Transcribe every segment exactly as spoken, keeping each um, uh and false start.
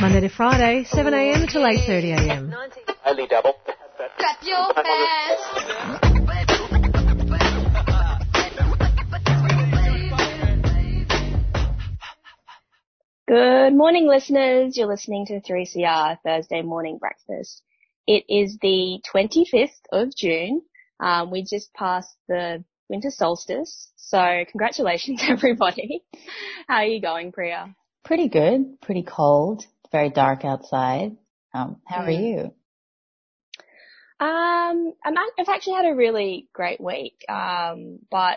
Monday to Friday, seven a m till eight thirty a m. Only double. Clap your hands. Good morning, listeners. You're listening to three C R Thursday Morning Breakfast. It is the twenty-fifth of June. Um, we just passed the winter solstice, so congratulations, everybody. How are you going, Priya? Pretty good. Pretty cold. It's very dark outside. Um, how mm. are you? Um, I've actually had a really great week, um, but,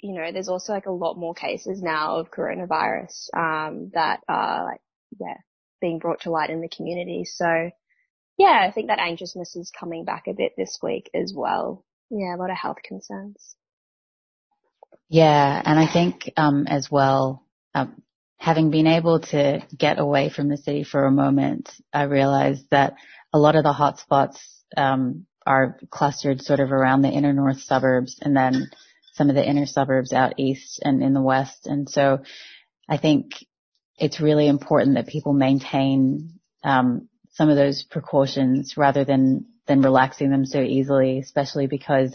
you know, there's also like a lot more cases now of coronavirus, um, that are like, yeah, being brought to light in the community. So, yeah, I think that anxiousness is coming back a bit this week as well. Yeah, a lot of health concerns. Yeah, and I think, um, as well, um, having been able to get away from the city for a moment, I realized that a lot of the hotspots Um, are clustered sort of around the inner north suburbs and then some of the inner suburbs out east and in the west. And so I think it's really important that people maintain um, some of those precautions rather than, than relaxing them so easily, especially because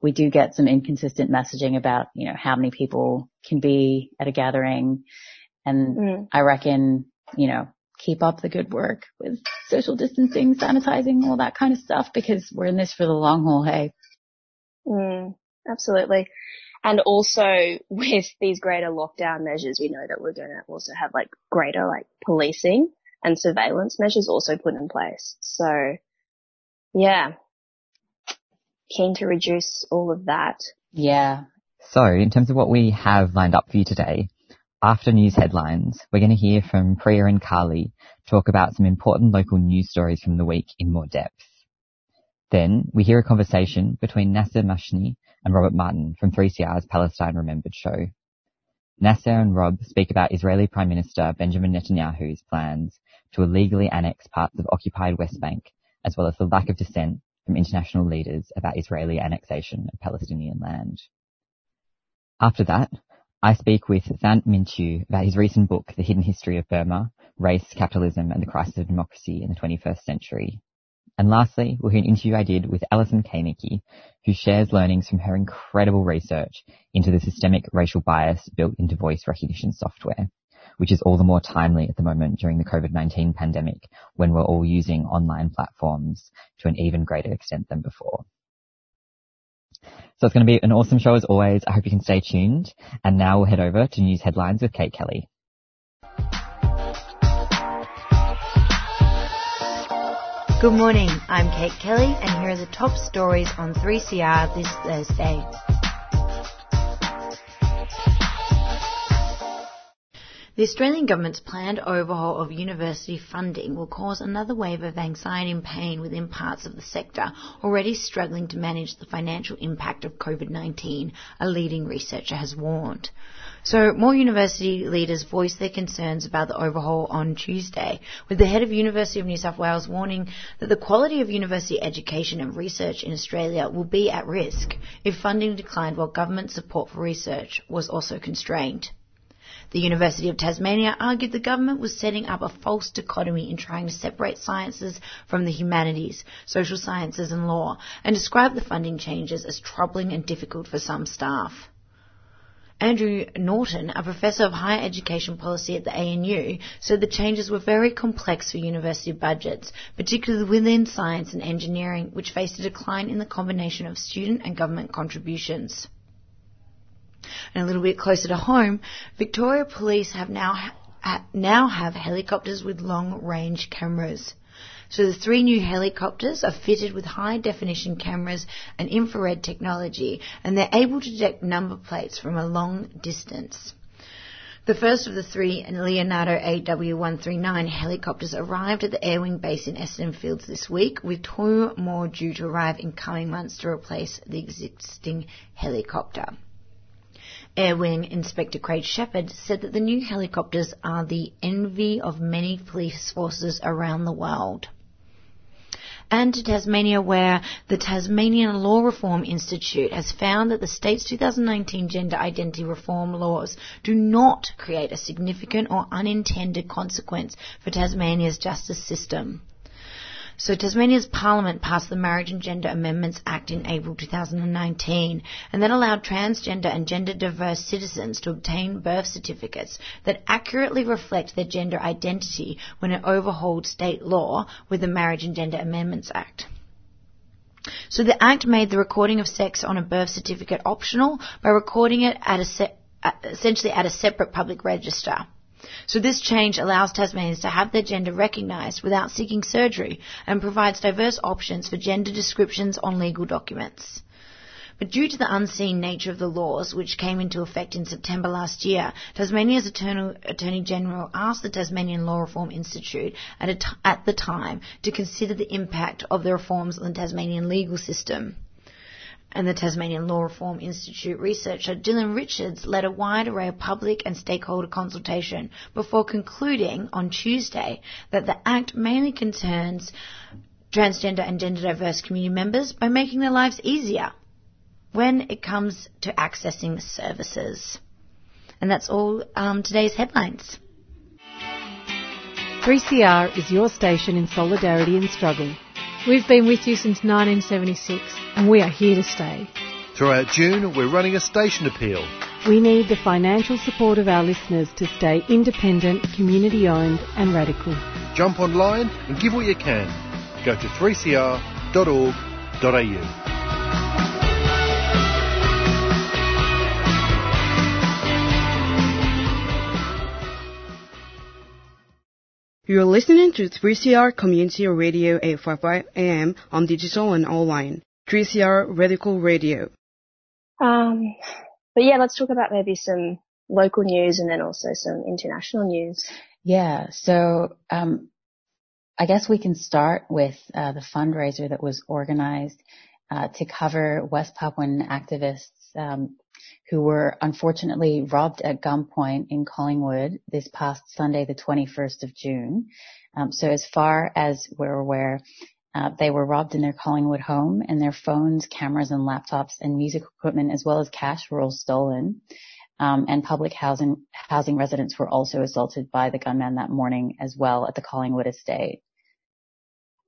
we do get some inconsistent messaging about, you know, how many people can be at a gathering. And mm. I reckon, you know, keep up the good work with social distancing, sanitizing, all that kind of stuff, because we're in this for the long haul, hey? Mm, absolutely. And also with these greater lockdown measures, we know that we're going to also have like greater like policing and surveillance measures also put in place. So yeah, keen to reduce all of that. Yeah. So in terms of what we have lined up for you today, after news headlines, we're going to hear from Priya and Kali talk about some important local news stories from the week in more depth. Then we hear a conversation between Nasser Mashni and Robert Martin from three C R's Palestine Remembered show. Nasser and Rob speak about Israeli Prime Minister Benjamin Netanyahu's plans to illegally annex parts of occupied West Bank, as well as the lack of dissent from international leaders about Israeli annexation of Palestinian land. After that, I speak with Thant Myint-U about his recent book, The Hidden History of Burma, Race, Capitalism and the Crisis of Democracy in the twenty-first century. And lastly, we'll hear an interview I did with Alison Koenecke, who shares learnings from her incredible research into the systemic racial bias built into voice recognition software, which is all the more timely at the moment during the covid nineteen pandemic, when we're all using online platforms to an even greater extent than before. So it's going to be an awesome show as always. I hope you can stay tuned. And now we'll head over to News Headlines with Kate Kelly. Good morning. I'm Kate Kelly and here are the top stories on three C R this Thursday. The Australian government's planned overhaul of university funding will cause another wave of anxiety and pain within parts of the sector already struggling to manage the financial impact of covid nineteen, a leading researcher has warned. So more university leaders voiced their concerns about the overhaul on Tuesday, with the head of University of New South Wales warning that the quality of university education and research in Australia will be at risk if funding declined while government support for research was also constrained. The University of Tasmania argued the government was setting up a false dichotomy in trying to separate sciences from the humanities, social sciences and law, and described the funding changes as troubling and difficult for some staff. Andrew Norton, a professor of higher education policy at the A N U, said the changes were very complex for university budgets, particularly within science and engineering, which faced a decline in the combination of student and government contributions. And a little bit closer to home, Victoria Police have now ha- now have helicopters with long-range cameras. So the three new helicopters are fitted with high-definition cameras and infrared technology, and they're able to detect number plates from a long distance. The first of the three Leonardo A W one thirty-nine helicopters arrived at the Air Wing base in Essendon Fields this week, with two more due to arrive in coming months to replace the existing helicopter. Air Wing Inspector Craig Shepherd said that the new helicopters are the envy of many police forces around the world. And to Tasmania, where the Tasmanian Law Reform Institute has found that the state's two thousand nineteen gender identity reform laws do not create a significant or unintended consequence for Tasmania's justice system. So Tasmania's Parliament passed the Marriage and Gender Amendments Act in April twenty nineteen, and that allowed transgender and gender diverse citizens to obtain birth certificates that accurately reflect their gender identity when it overhauled state law with the Marriage and Gender Amendments Act. So the Act made the recording of sex on a birth certificate optional by recording it at a se- essentially at a separate public register. So this change allows Tasmanians to have their gender recognised without seeking surgery and provides diverse options for gender descriptions on legal documents. But due to the unseen nature of the laws, which came into effect in September last year, Tasmania's Attorney General asked the Tasmanian Law Reform Institute at, a t- at the time to consider the impact of the reforms on the Tasmanian legal system. And the Tasmanian Law Reform Institute researcher Dylan Richards led a wide array of public and stakeholder consultation before concluding on Tuesday that the Act mainly concerns transgender and gender diverse community members by making their lives easier when it comes to accessing the services. And that's all um, today's headlines. three C R is your station in solidarity and struggle. We've been with you since nineteen seventy-six and we are here to stay. Throughout June, we're running a station appeal. We need the financial support of our listeners to stay independent, community-owned and radical. Jump online and give what you can. Go to three c r dot org dot a u. You're listening to three C R Community Radio eight fifty-five A M on digital and online. three C R Radical Radio. Um, but yeah, let's talk about maybe some local news and then also some international news. Yeah, so um, I guess we can start with uh, the fundraiser that was organised uh, to cover West Papuan activists um, who were unfortunately robbed at gunpoint in Collingwood this past Sunday, the twenty-first of June. Um, so as far as we're aware, uh, they were robbed in their Collingwood home, and their phones, cameras and laptops and music equipment as well as cash were all stolen. Um, and public housing, housing residents were also assaulted by the gunman that morning as well at the Collingwood estate.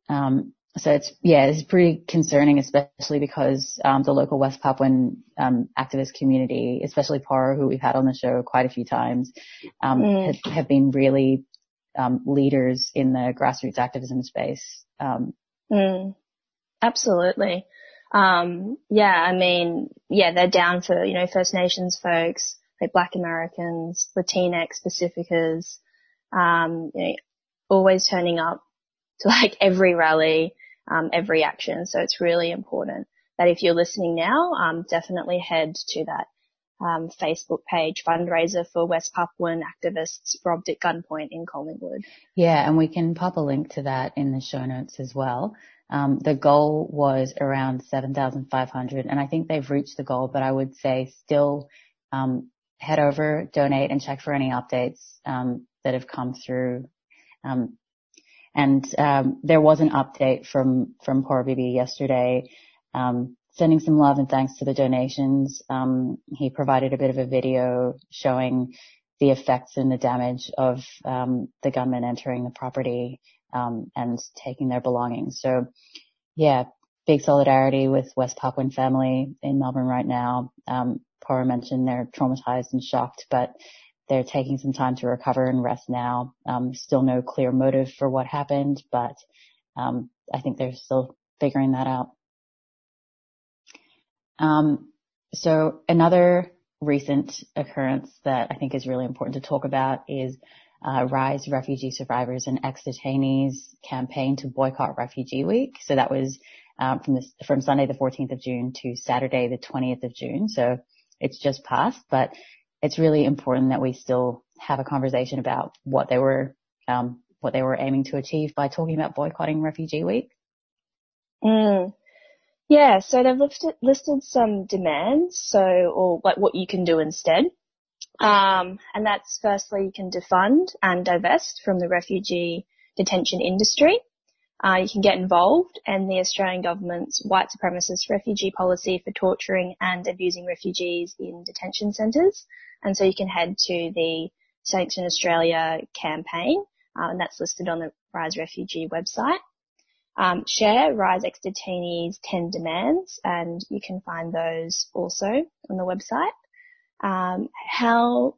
Um, So it's, yeah, it's pretty concerning, especially because, um, the local West Papuan, um, activist community, especially Poro, who we've had on the show quite a few times, um, mm. have, have been really, um, leaders in the grassroots activism space. Um, mm. Absolutely. Um, yeah, I mean, yeah, they're down for, you know, First Nations folks, like Black Americans, Latinx, Pacificas, um, you know, always turning up to like every rally. Um, every action. So it's really important that if you're listening now, um, definitely head to that um, Facebook page, fundraiser for West Papuan activists robbed at gunpoint in Collingwood. Yeah, and we can pop a link to that in the show notes as well. Um, the goal was around seven thousand five hundred, and I think they've reached the goal, but I would say still um, head over, donate, and check for any updates um, that have come through. Um, And um there was an update from from Porobibi yesterday, um sending some love and thanks to the donations. Um he provided a bit of a video showing the effects and the damage of um the gunmen entering the property um and taking their belongings. So yeah, big solidarity with West Papuan family in Melbourne right now. Um Poro mentioned they're traumatized and shocked, but they're taking some time to recover and rest now. Um, still no clear motive for what happened, but um, I think they're still figuring that out. Um, so another recent occurrence that I think is really important to talk about is uh, RISE Refugee Survivors and Ex-Detainees campaign to boycott Refugee Week. So that was um, from, this, from Sunday the fourteenth of June to Saturday the twentieth of June. So it's just passed, but it's really important that we still have a conversation about what they were um, what they were aiming to achieve by talking about boycotting Refugee Week? Mm. Yeah, so they've listed, listed some demands, so or like what you can do instead. Um, and that's firstly, you can defund and divest from the refugee detention industry. Uh, you can get involved in the Australian government's white supremacist refugee policy for torturing and abusing refugees in detention centres. And so you can head to the Sanction Australia campaign, uh, and that's listed on the RISE Refugee website. Um, share RISE ex detainees' ten demands, and you can find those also on the website. Um, how,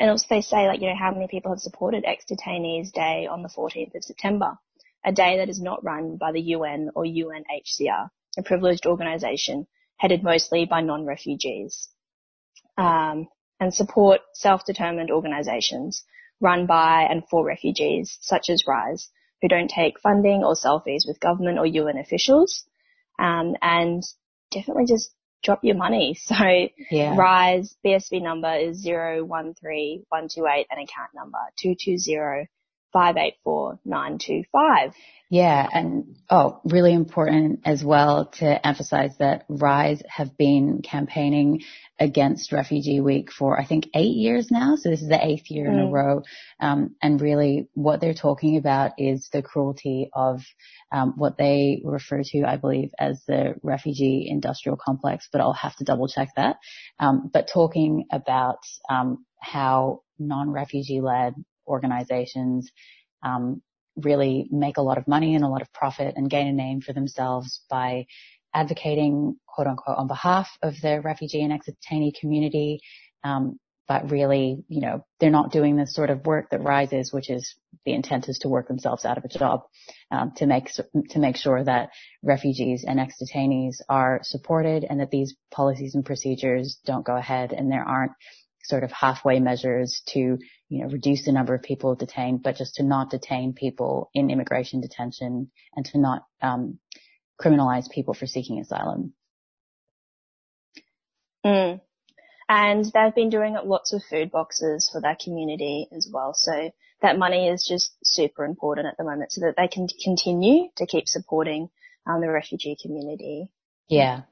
and also they say, like, you know, how many people have supported Ex-Detainees Day on the fourteenth of September, a day that is not run by the U N or U N H C R, a privileged organisation headed mostly by non-refugees. Um, and support self-determined organisations run by and for refugees, such as RISE, who don't take funding or selfies with government or U N officials. Um, and definitely just drop your money. So yeah. RISE B S B number is zero one three one two eight and account number two two zero five eight four nine two five. Yeah. And oh, really important as well to emphasize that RISE have been campaigning against Refugee Week for, I think, eight years now. So this is the eighth year mm. in a row. Um, and really what they're talking about is the cruelty of um, what they refer to, I believe, as the refugee industrial complex, but I'll have to double check that. Um, but talking about um, how non-refugee led organizations um, really make a lot of money and a lot of profit and gain a name for themselves by advocating, quote unquote, on behalf of the refugee and ex-detainee community. Um, but really, you know, they're not doing the sort of work that RISE is, which is the intent is to work themselves out of a job um, to make to make sure that refugees and ex-detainees are supported and that these policies and procedures don't go ahead and there aren't sort of halfway measures to, you know, reduce the number of people detained, but just to not detain people in immigration detention and to not um, criminalize people for seeking asylum. Mm. And they've been doing lots of food boxes for their community as well. So that money is just super important at the moment so that they can continue to keep supporting um, the refugee community. Yeah.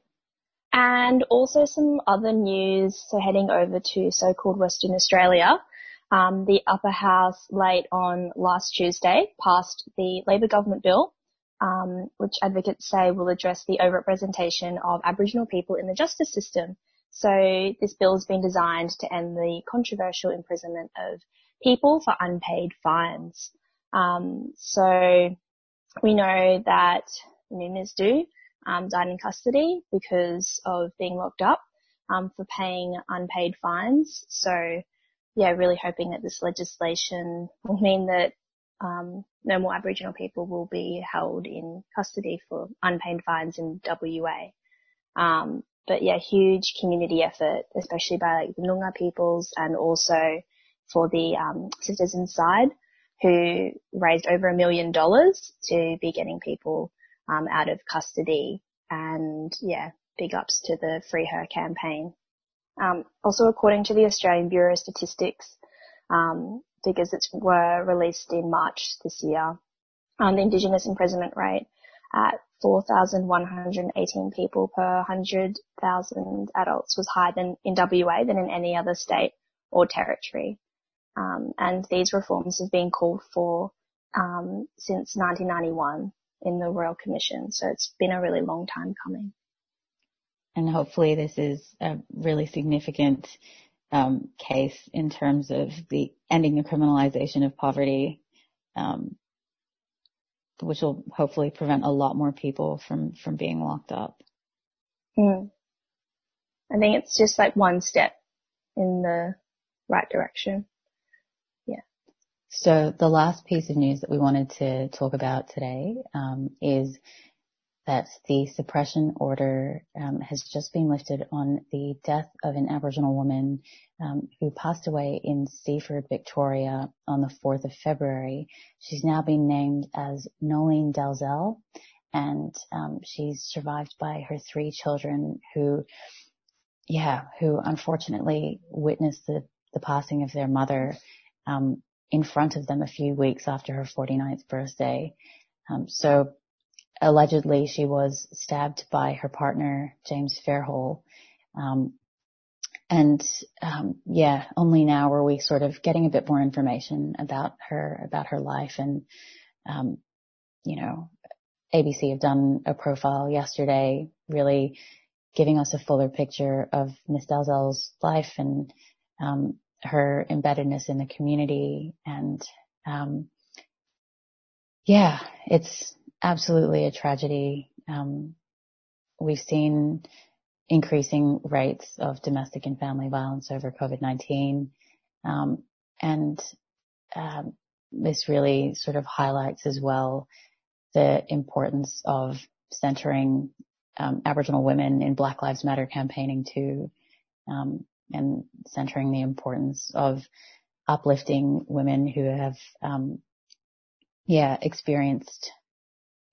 And also some other news, so heading over to so-called Western Australia, um, the upper house late on last Tuesday passed the Labor government bill, um, which advocates say will address the overrepresentation of Aboriginal people in the justice system. So this bill has been designed to end the controversial imprisonment of people for unpaid fines. Um, so we know that Nunes do. Um, died in custody because of being locked up um, for paying unpaid fines. So, yeah, really hoping that this legislation will mean that um, no more Aboriginal people will be held in custody for unpaid fines in W A. Um, but, yeah, huge community effort, especially by like, the Noongar peoples and also for the um, Sisters Inside, who raised over a million dollars to be getting people Um, out of custody, and yeah, big ups to the Free Her campaign. Um, also, according to the Australian Bureau of Statistics, um, figures that were released in March this year, um, the Indigenous imprisonment rate at four thousand one hundred eighteen people per one hundred thousand adults was higher than in W A than in any other state or territory. Um, and these reforms have been called for um, since nineteen ninety-one. In the Royal Commission. So it's been a really long time coming. And hopefully this is a really significant um, case in terms of the ending the criminalization of poverty, um, which will hopefully prevent a lot more people from, from being locked up. Mm. I think it's just like one step in the right direction. So the last piece of news that we wanted to talk about today um, is that the suppression order um, has just been lifted on the death of an Aboriginal woman um, who passed away in Seaford, Victoria on the fourth of February. She's now been named as Nolene Dalzell, and um, she's survived by her three children who, yeah, who unfortunately witnessed the, the passing of their mother um, in front of them a few weeks after her forty-ninth birthday. Um, so allegedly she was stabbed by her partner, James Fairhall. Um, and, um, yeah, only now are we sort of getting a bit more information about her, about her life. And, um, you know, A B C have done a profile yesterday really giving us a fuller picture of Miss Dalzell's life and, um, her embeddedness in the community. And, um, yeah, it's absolutely a tragedy. Um, we've seen increasing rates of domestic and family violence over COVID nineteen. Um, and, um, this really sort of highlights as well the importance of centering, um, Aboriginal women in Black Lives Matter campaigning too. Um, and centering the importance of uplifting women who have, um, yeah, experienced,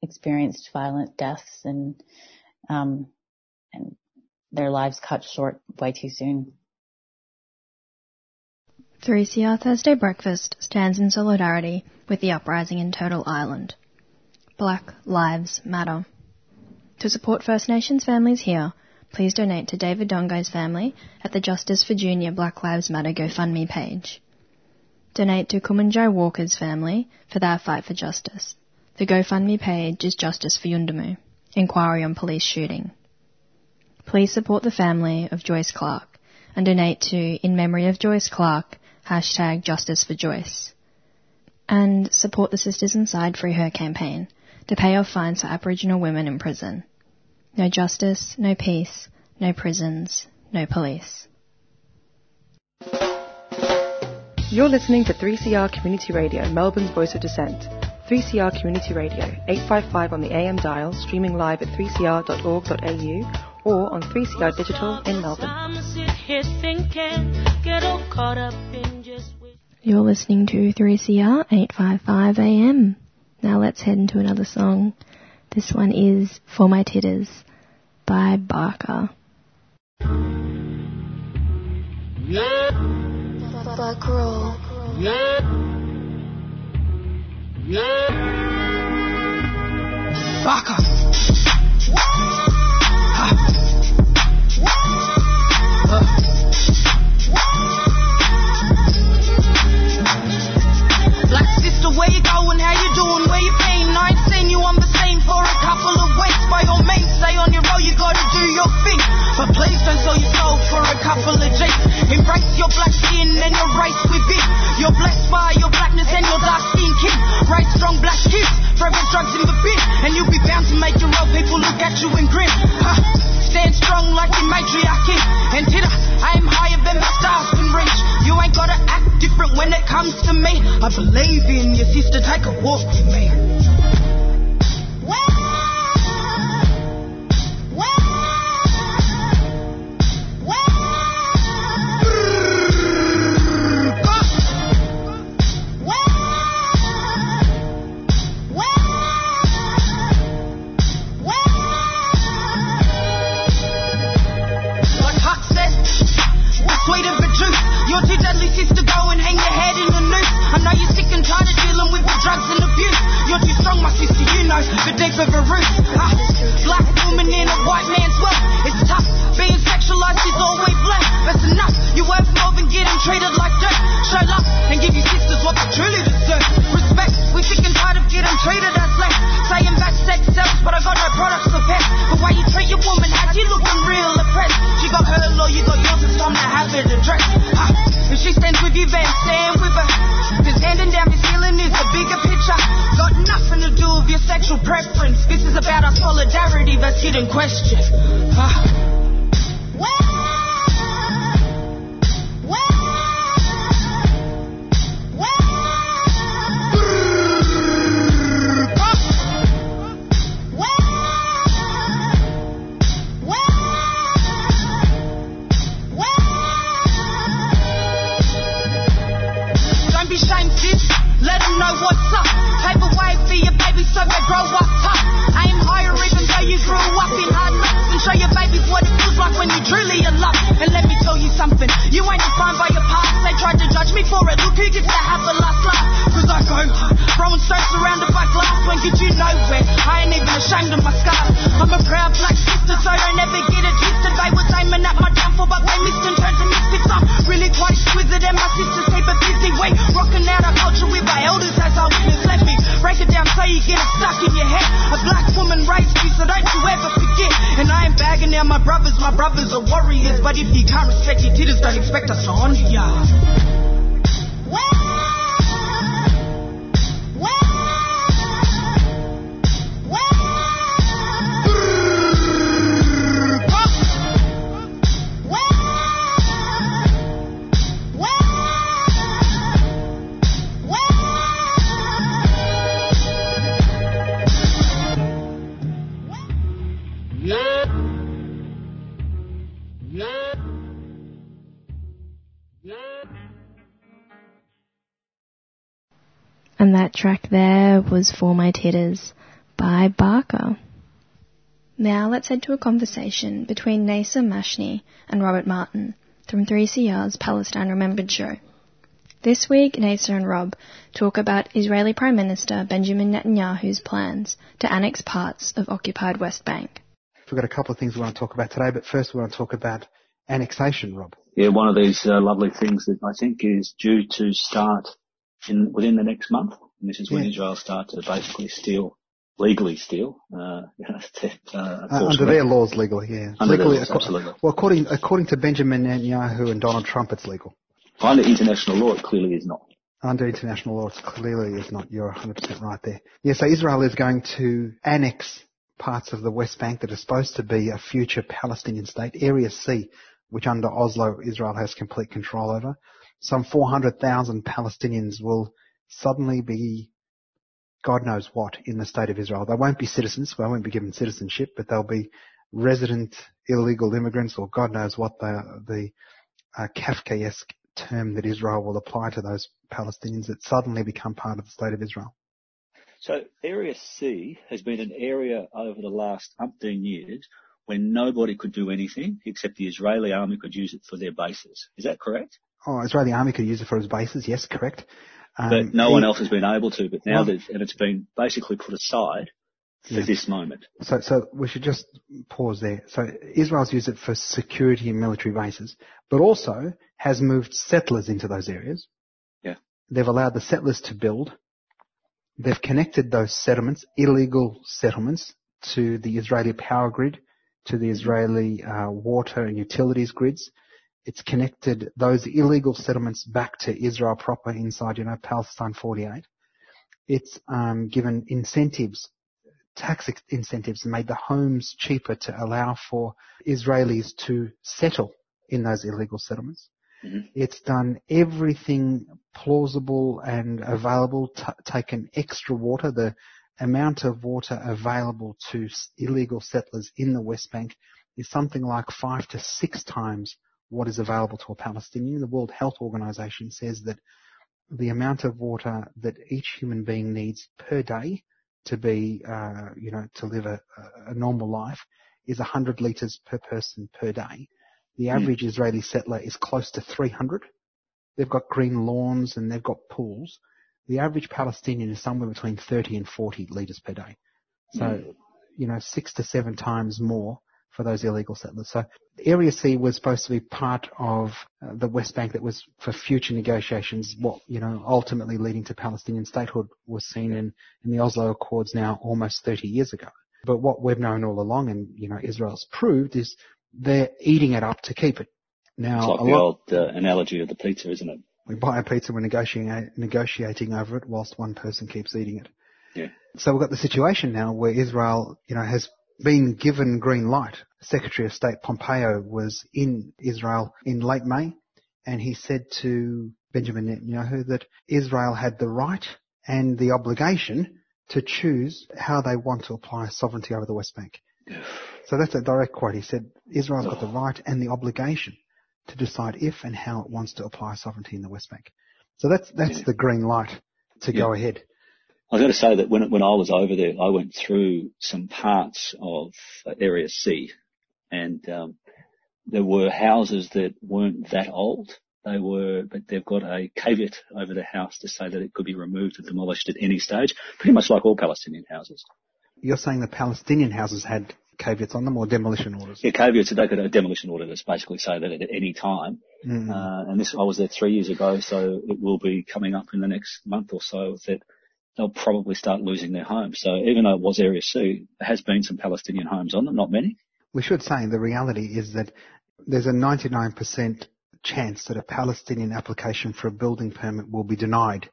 experienced violent deaths and, um, and their lives cut short way too soon. three C R Thursday Breakfast stands in solidarity with the uprising in Turtle Island. Black Lives Matter. To support First Nations families here, please donate to David Dongo's family at the Justice for Junior Black Lives Matter GoFundMe page. Donate to Kumanjayi Walker's family for their fight for justice. The GoFundMe page is Justice for Yundamu, Inquiry on Police Shooting. Please support the family of Joyce Clark and donate to In Memory of Joyce Clark, hashtag Justice for Joyce. And support the Sisters Inside Free Her campaign to pay off fines for Aboriginal women in prison. No justice, no peace, no prisons, no police. You're listening to three C R Community Radio, Melbourne's voice of dissent. three C R Community Radio, eight fifty-five on the A M dial, streaming live at three c r dot org dot a u or on three C R Digital in Melbourne. You're listening to three C R, eight fifty-five A M. Now let's head into another song. This one is For My Titters by Barker. Yeah. Barker roll. Yeah. Yeah. Barker. Ha. Huh. Black sister, where you going? How you doing? Where you been? I ain't seen you on the for a couple of weeks. By all means, stay on your roll, you gotta do your thing, but please don't sell your soul for a couple of G's. Embrace your black skin and your race within. You're blessed by your blackness and your dark skin kin. Raise strong black kids, throw your drugs in the bin, and you'll be bound to make your own people look at you and grin. Huh. Stand strong like the matriarchy, and titter, aim higher than the stars can reach. You ain't gotta act different when it comes to me. I believe in your sister, take a walk with me. something. You ain't defined by your past. They tried to judge me for it. Look who gets to have the last laugh. Cause I go hard, throwing stones surrounded by glass. When did you know where? I ain't even ashamed of my scars. I'm a proud black sister, so don't ever get it twisted. They was aiming at my downfall, but they missed and turned to misfits. I'm really quite exquisite, and my sisters keep it busy. We rocking out our culture with our elders as our witness. Let me break it down so you get it stuck in your head. A black woman raised me, so don't you ever forget. And I ain't bagging out my brothers, my brothers are warriors. But if you can't respect your titters, don't expect us to honour ya. And that track there was For My Titters by Barker. Now let's head to a conversation between Nasser Mashni and Robert Martin from three C R's Palestine Remembered show. This week, Nasser and Rob talk about Israeli Prime Minister Benjamin Netanyahu's plans to annex parts of occupied West Bank. We've got a couple of things we want to talk about today, but first we want to talk about annexation, Rob. Yeah, one of these uh, lovely things that I think is due to start In, within the next month, and this is when yeah. Israel start to basically steal, legally steal, uh, uh, under their laws legally, yeah. Under legally, their laws, absolutely. Well, according, according to Benjamin Netanyahu and Donald Trump, it's legal. Under international law, it clearly is not. Under international law, it clearly is not. You're one hundred percent right there. Yeah, so Israel is going to annex parts of the West Bank that are supposed to be a future Palestinian state, Area C, which under Oslo, Israel has complete control over. Some four hundred thousand Palestinians will suddenly be God knows what in the state of Israel. They won't be citizens. They won't be given citizenship, but they'll be resident illegal immigrants or God knows what the, the uh, Kafkaesque term that Israel will apply to those Palestinians that suddenly become part of the state of Israel. So Area C has been an area over the last umpteen years where nobody could do anything except the Israeli army could use it for their bases. Is that correct? Oh, Israeli army could use it for its bases. Yes, correct. Um, but no the, one else has been able to. But now, well, and it's been basically put aside for yeah. this moment. So, so we should just pause there. So Israel's used it for security and military bases, but also has moved settlers into those areas. Yeah, they've allowed the settlers to build. They've connected those settlements, illegal settlements, to the Israeli power grid, to the Israeli uh, water and utilities grids. It's connected those illegal settlements back to Israel proper inside, you know, Palestine forty-eight. It's um, given incentives, tax incentives, and made the homes cheaper to allow for Israelis to settle in those illegal settlements. Mm-hmm. It's done everything plausible and available, t- taken extra water, the amount of water available to illegal settlers in the West Bank is something like five to six times what is available to a Palestinian. The World Health Organization says that the amount of water that each human being needs per day to be, uh, you know, to live a, a normal life is one hundred litres per person per day. The average mm. Israeli settler is close to three hundred. They've got green lawns and they've got pools. The average Palestinian is somewhere between thirty and forty litres per day. So, mm. you know, six to seven times more for those illegal settlers. So Area C was supposed to be part of uh, the West Bank that was for future negotiations, what, you know, ultimately leading to Palestinian statehood was seen in, in the Oslo Accords now almost thirty years ago. But what we've known all along, and, you know, Israel's proved, is they're eating it up to keep it. Now, it's like a the lot, old uh, analogy of the pizza, isn't it? We buy a pizza, we're negotiating, negotiating over it whilst one person keeps eating it. Yeah. So we've got the situation now where Israel, you know, has been given green light. Secretary of State Pompeo was in Israel in late May, and he said to Benjamin Netanyahu that Israel had the right and the obligation to choose how they want to apply sovereignty over the West Bank. So that's a direct quote. He said, Israel's got the right and the obligation to decide if and how it wants to apply sovereignty in the West Bank. So that's that's yeah. the green light to yeah. go ahead. I've got to say that when when I was over there, I went through some parts of Area C, and um, there were houses that weren't that old. They were, but they've got a caveat over the house to say that it could be removed and demolished at any stage, pretty much like all Palestinian houses. You're saying the Palestinian houses had caveats on them or demolition orders? Yeah, caveats. They could have a demolition order that's basically say that at any time. Mm. Uh, and this, I was there three years ago, so it will be coming up in the next month or so that they'll probably start losing their homes. So even though it was Area C, there has been some Palestinian homes on them, not many. We should say the reality is that there's a ninety-nine percent chance that a Palestinian application for a building permit will be denied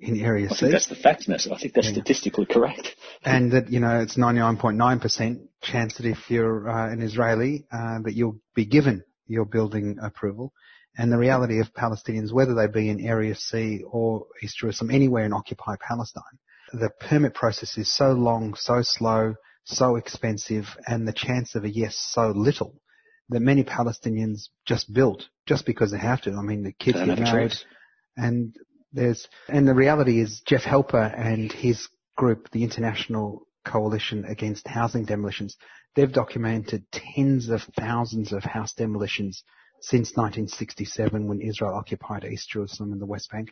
in Area C. I think that's the fact, Nasser. I think that's yeah. statistically correct. And that, you know, it's ninety-nine point nine percent chance that if you're uh, an Israeli, uh, that you'll be given your building approval. And the reality of Palestinians, whether they be in Area C or East Jerusalem, anywhere in occupied Palestine, the permit process is so long, so slow, so expensive, and the chance of a yes so little that many Palestinians just build just because they have to. I mean, the kids get married, and there's and the reality is Jeff Helper and his group, the International Coalition Against Housing Demolitions, they've documented tens of thousands of house demolitions since nineteen sixty-seven, when Israel occupied East Jerusalem and the West Bank.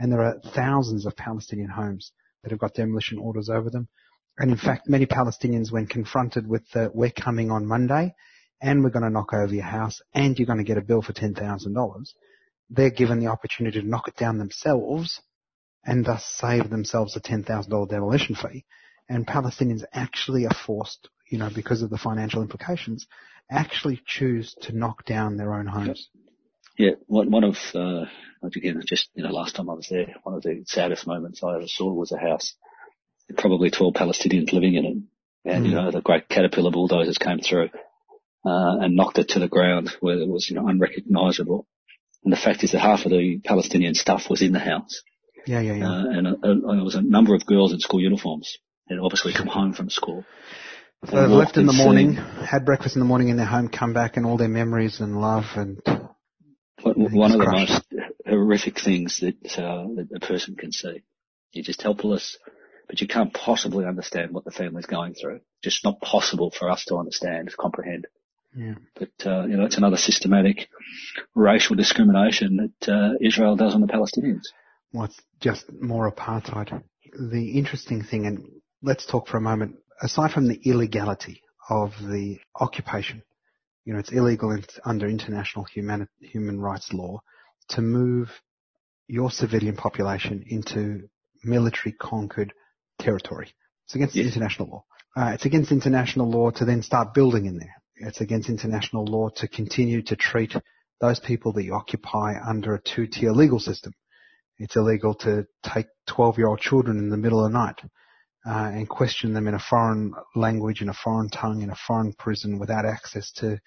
And there are thousands of Palestinian homes that have got demolition orders over them. And in fact, many Palestinians, when confronted with the, we're coming on Monday and we're going to knock over your house and you're going to get a bill for ten thousand dollars, they're given the opportunity to knock it down themselves and thus save themselves a ten thousand dollars demolition fee. And Palestinians actually are forced, you know, because of the financial implications, actually choose to knock down their own homes. Yeah, one, one of, uh, again, just, you know, last time I was there, one of the saddest moments I ever saw was a house, probably twelve Palestinians living in it. And, mm. you know, the great Caterpillar bulldozers came through, uh, and knocked it to the ground where it was, you know, unrecognizable. And the fact is that half of the Palestinian stuff was in the house. Yeah, yeah, yeah. Uh, and a, a, there was a number of girls in school uniforms and obviously come home from school. So they've left in the morning, had breakfast in the morning in their home, come back, and all their memories and love and... One of the most horrific things that, uh, that a person can see. You're just helpless, but you can't possibly understand what the family's going through. Just not possible for us to understand, comprehend. Yeah. But, uh, you know, it's another systematic racial discrimination that uh, Israel does on the Palestinians. Well, it's just more apartheid. The interesting thing, and let's talk for a moment, aside from the illegality of the occupation, you know, it's illegal under international human, human rights law to move your civilian population into military-conquered territory. It's against yeah. international law. Uh, it's against international law to then start building in there. It's against international law to continue to treat those people that you occupy under a two-tier legal system. It's illegal to take twelve-year-old children in the middle of the night Uh, and question them in a foreign language, in a foreign tongue, in a foreign prison without access to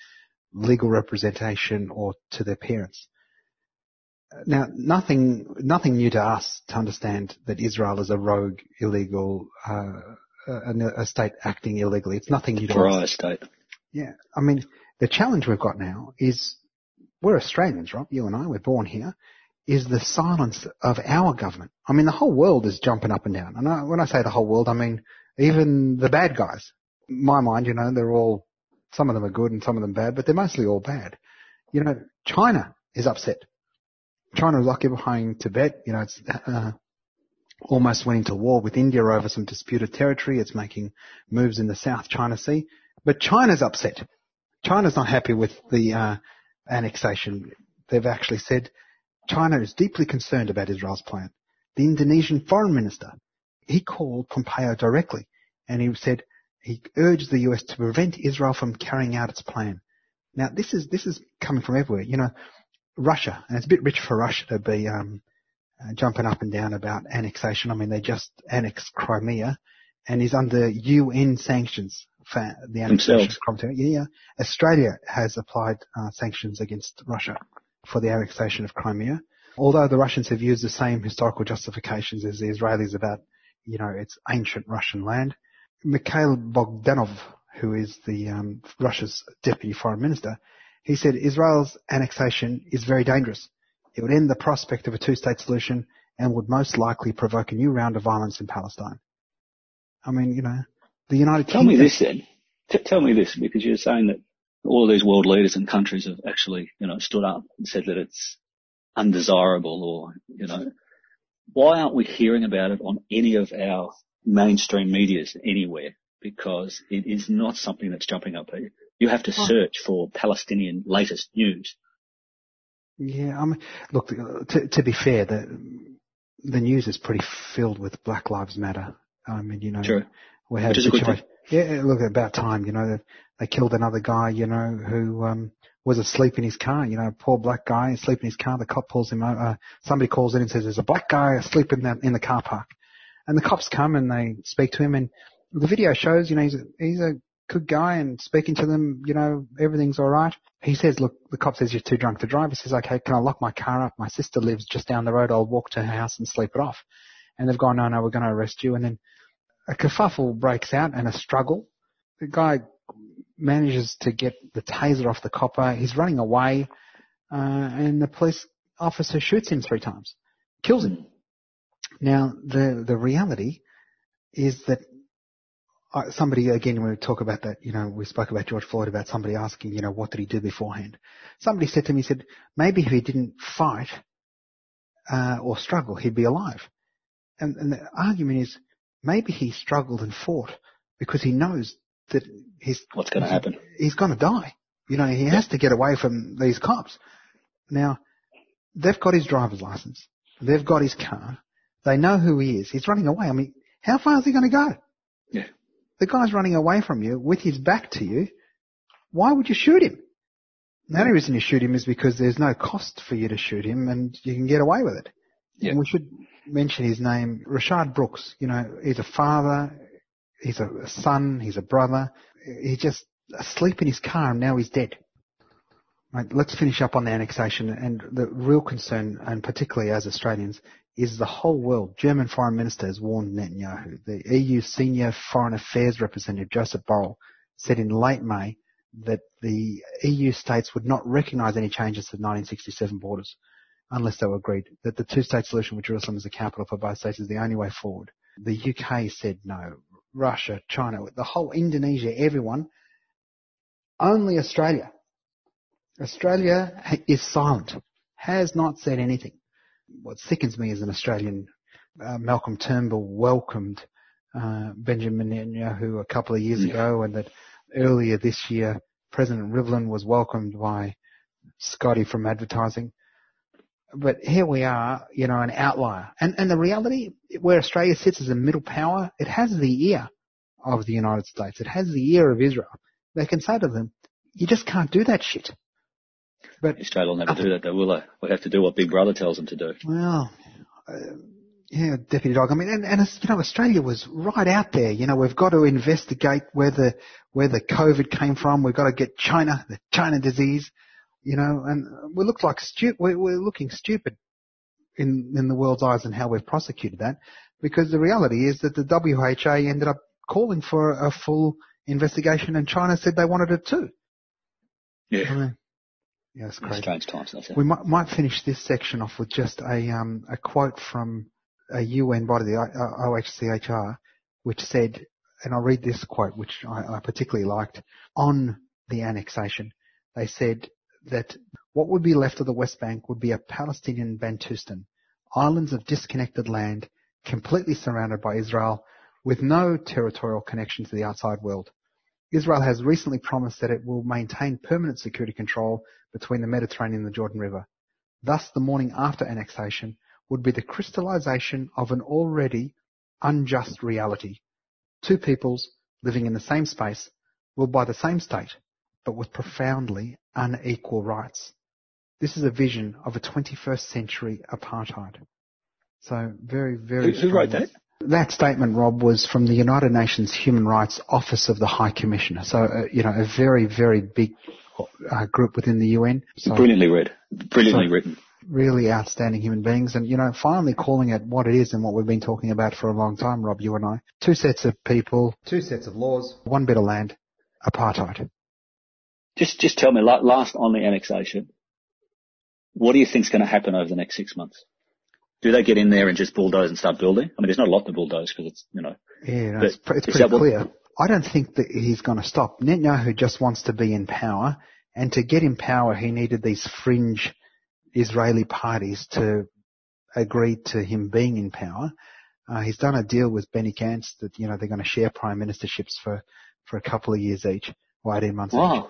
legal representation or to their parents. Now, nothing nothing new to us to understand that Israel is a rogue, illegal, uh, a, a state acting illegally. It's nothing new to us. A state. Yeah. I mean, the challenge we've got now is we're Australians, right? You and I, we're born here. Is the silence of our government. I mean, the whole world is jumping up and down. And I, when I say the whole world, I mean even the bad guys. In my mind, you know, they're all, some of them are good and some of them bad, but they're mostly all bad. You know, China is upset. China is occupying Tibet. You know, it's uh, almost went into war with India over some disputed territory. It's making moves in the South China Sea. But China's upset. China's not happy with the uh, annexation. They've actually said... China is deeply concerned about Israel's plan. The Indonesian foreign minister, he called Pompeo directly and he said he urged the U S to prevent Israel from carrying out its plan. Now, this is this is coming from everywhere. You know, Russia, and it's a bit rich for Russia to be um, uh, jumping up and down about annexation. I mean, they just annexed Crimea and is under U N sanctions for the annexation. Themselves. Yeah, yeah. Australia has applied uh, sanctions against Russia for the annexation of Crimea, although the Russians have used the same historical justifications as the Israelis about, you know, it's ancient Russian land. Mikhail Bogdanov, who is the um, Russia's deputy foreign minister, he said Israel's annexation is very dangerous. It would end the prospect of a two-state solution and would most likely provoke a new round of violence in Palestine. I mean, you know, the United Kingdom... Tell me this then. T- tell me this, because you're saying that all these world leaders and countries have actually, you know, stood up and said that it's undesirable, or, you know, why aren't we hearing about it on any of our mainstream medias anywhere? Because it is not something that's jumping up here. You have to search for Palestinian latest news. Yeah, I mean, look, to, to be fair, the the news is pretty filled with Black Lives Matter. I mean, you know, sure. we have situation. Yeah, look, about time. You know, they, they killed another guy, you know, who um was asleep in his car. You know, a poor black guy asleep in his car. The cop pulls him over. Uh, somebody calls in and says, "There's a black guy asleep in the in the car park," and the cops come and they speak to him. And the video shows, you know, he's a, he's a good guy and speaking to them, you know, everything's all right. He says, look, the cop says, you're too drunk to drive. He says, okay, can I lock my car up? My sister lives just down the road. I'll walk to her house and sleep it off. And they've gone, no, no, we're going to arrest you. And then a kerfuffle breaks out and a struggle. The guy manages to get the taser off the copper. He's running away. Uh, and the police officer shoots him three times, kills him. Now, the, the reality is that somebody, again, when we talk about that, you know, we spoke about George Floyd, about somebody asking, you know, what did he do beforehand? Somebody said to me, he said, maybe if he didn't fight uh, or struggle, he'd be alive. And, and the argument is maybe he struggled and fought because he knows that he's... What's going to happen? He's going to die. You know, he has to get away from these cops. Now, they've got his driver's license. They've got his car. They know who he is. He's running away. I mean, how far is he going to go? Yeah. The guy's running away from you with his back to you. Why would you shoot him? The only reason you shoot him is because there's no cost for you to shoot him and you can get away with it. Yeah. And we should mention his name, Rashad Brooks. You know, he's a father, he's a son, he's a brother. He's just asleep in his car and now he's dead. Right, let's finish up on the annexation, and the real concern, and particularly as Australians, is the whole world. German Foreign Minister has warned Netanyahu. The E U Senior Foreign Affairs Representative, Josep Borrell, said in late May that the E U states would not recognise any changes to the nineteen sixty-seven borders unless they were agreed, that the two-state solution with Jerusalem as the capital for both states is the only way forward. The U K said no. Russia, China, the whole Indonesia, everyone. Only Australia. Australia is silent, has not said anything. What sickens me as an Australian, uh, Malcolm Turnbull welcomed uh, Benjamin Netanyahu a couple of years yeah. ago, and that earlier this year President Rivlin was welcomed by Scotty from advertising. But here we are, you know, an outlier. And, and the reality, where Australia sits as a middle power, it has the ear of the United States. It has the ear of Israel. They can say to them, you just can't do that shit. But Australia will never do that, though, will they? We'll have to do what Big Brother tells them to do. Well, uh, yeah, Deputy Dog. I mean, and, and you know, Australia was right out there. You know, we've got to investigate where the where the COVID came from. We've got to get China, the China disease. You know, and we look like stu- we're, we're looking stupid in in the world's eyes and how we've prosecuted that, because the reality is that the W H O ended up calling for a full investigation, and China said they wanted it too. Yeah. I mean, Yeah, it's crazy. Strange times, that's it. We might, might finish this section off with just a um, a quote from a U N body, the O H C H R, which said, and I'll read this quote, which I, I particularly liked, on the annexation. They said that what would be left of the West Bank would be a Palestinian Bantustan, islands of disconnected land, completely surrounded by Israel, with no territorial connection to the outside world. Israel has recently promised that it will maintain permanent security control between the Mediterranean and the Jordan River. Thus, the morning after annexation would be the crystallization of an already unjust reality. Two peoples living in the same space, ruled by the same state, but with profoundly unequal rights. This is a vision of a twenty-first century apartheid. So very, very... Who, who wrote that? That statement, Rob, was from the United Nations Human Rights Office of the High Commissioner. So, uh, you know, a very, very big uh, group within the U N. So, brilliantly read. Brilliantly so written. Really outstanding human beings. And, you know, finally calling it what it is and what we've been talking about for a long time, Rob, you and I. Two sets of people. Two sets of laws. One bit of land. Apartheid. Just just tell me, last on the annexation, what do you think's going to happen over the next six months? Do they get in there and just bulldoze and start building? I mean, there's not a lot to bulldoze because it's, you know. Yeah, no, it's, it's pretty that, clear. I don't think that he's going to stop. Netanyahu just wants to be in power, and to get in power, he needed these fringe Israeli parties to agree to him being in power. Uh, he's done a deal with Benny Gantz that, you know, they're going to share prime ministerships for, for a couple of years each, or eighteen months wow. each.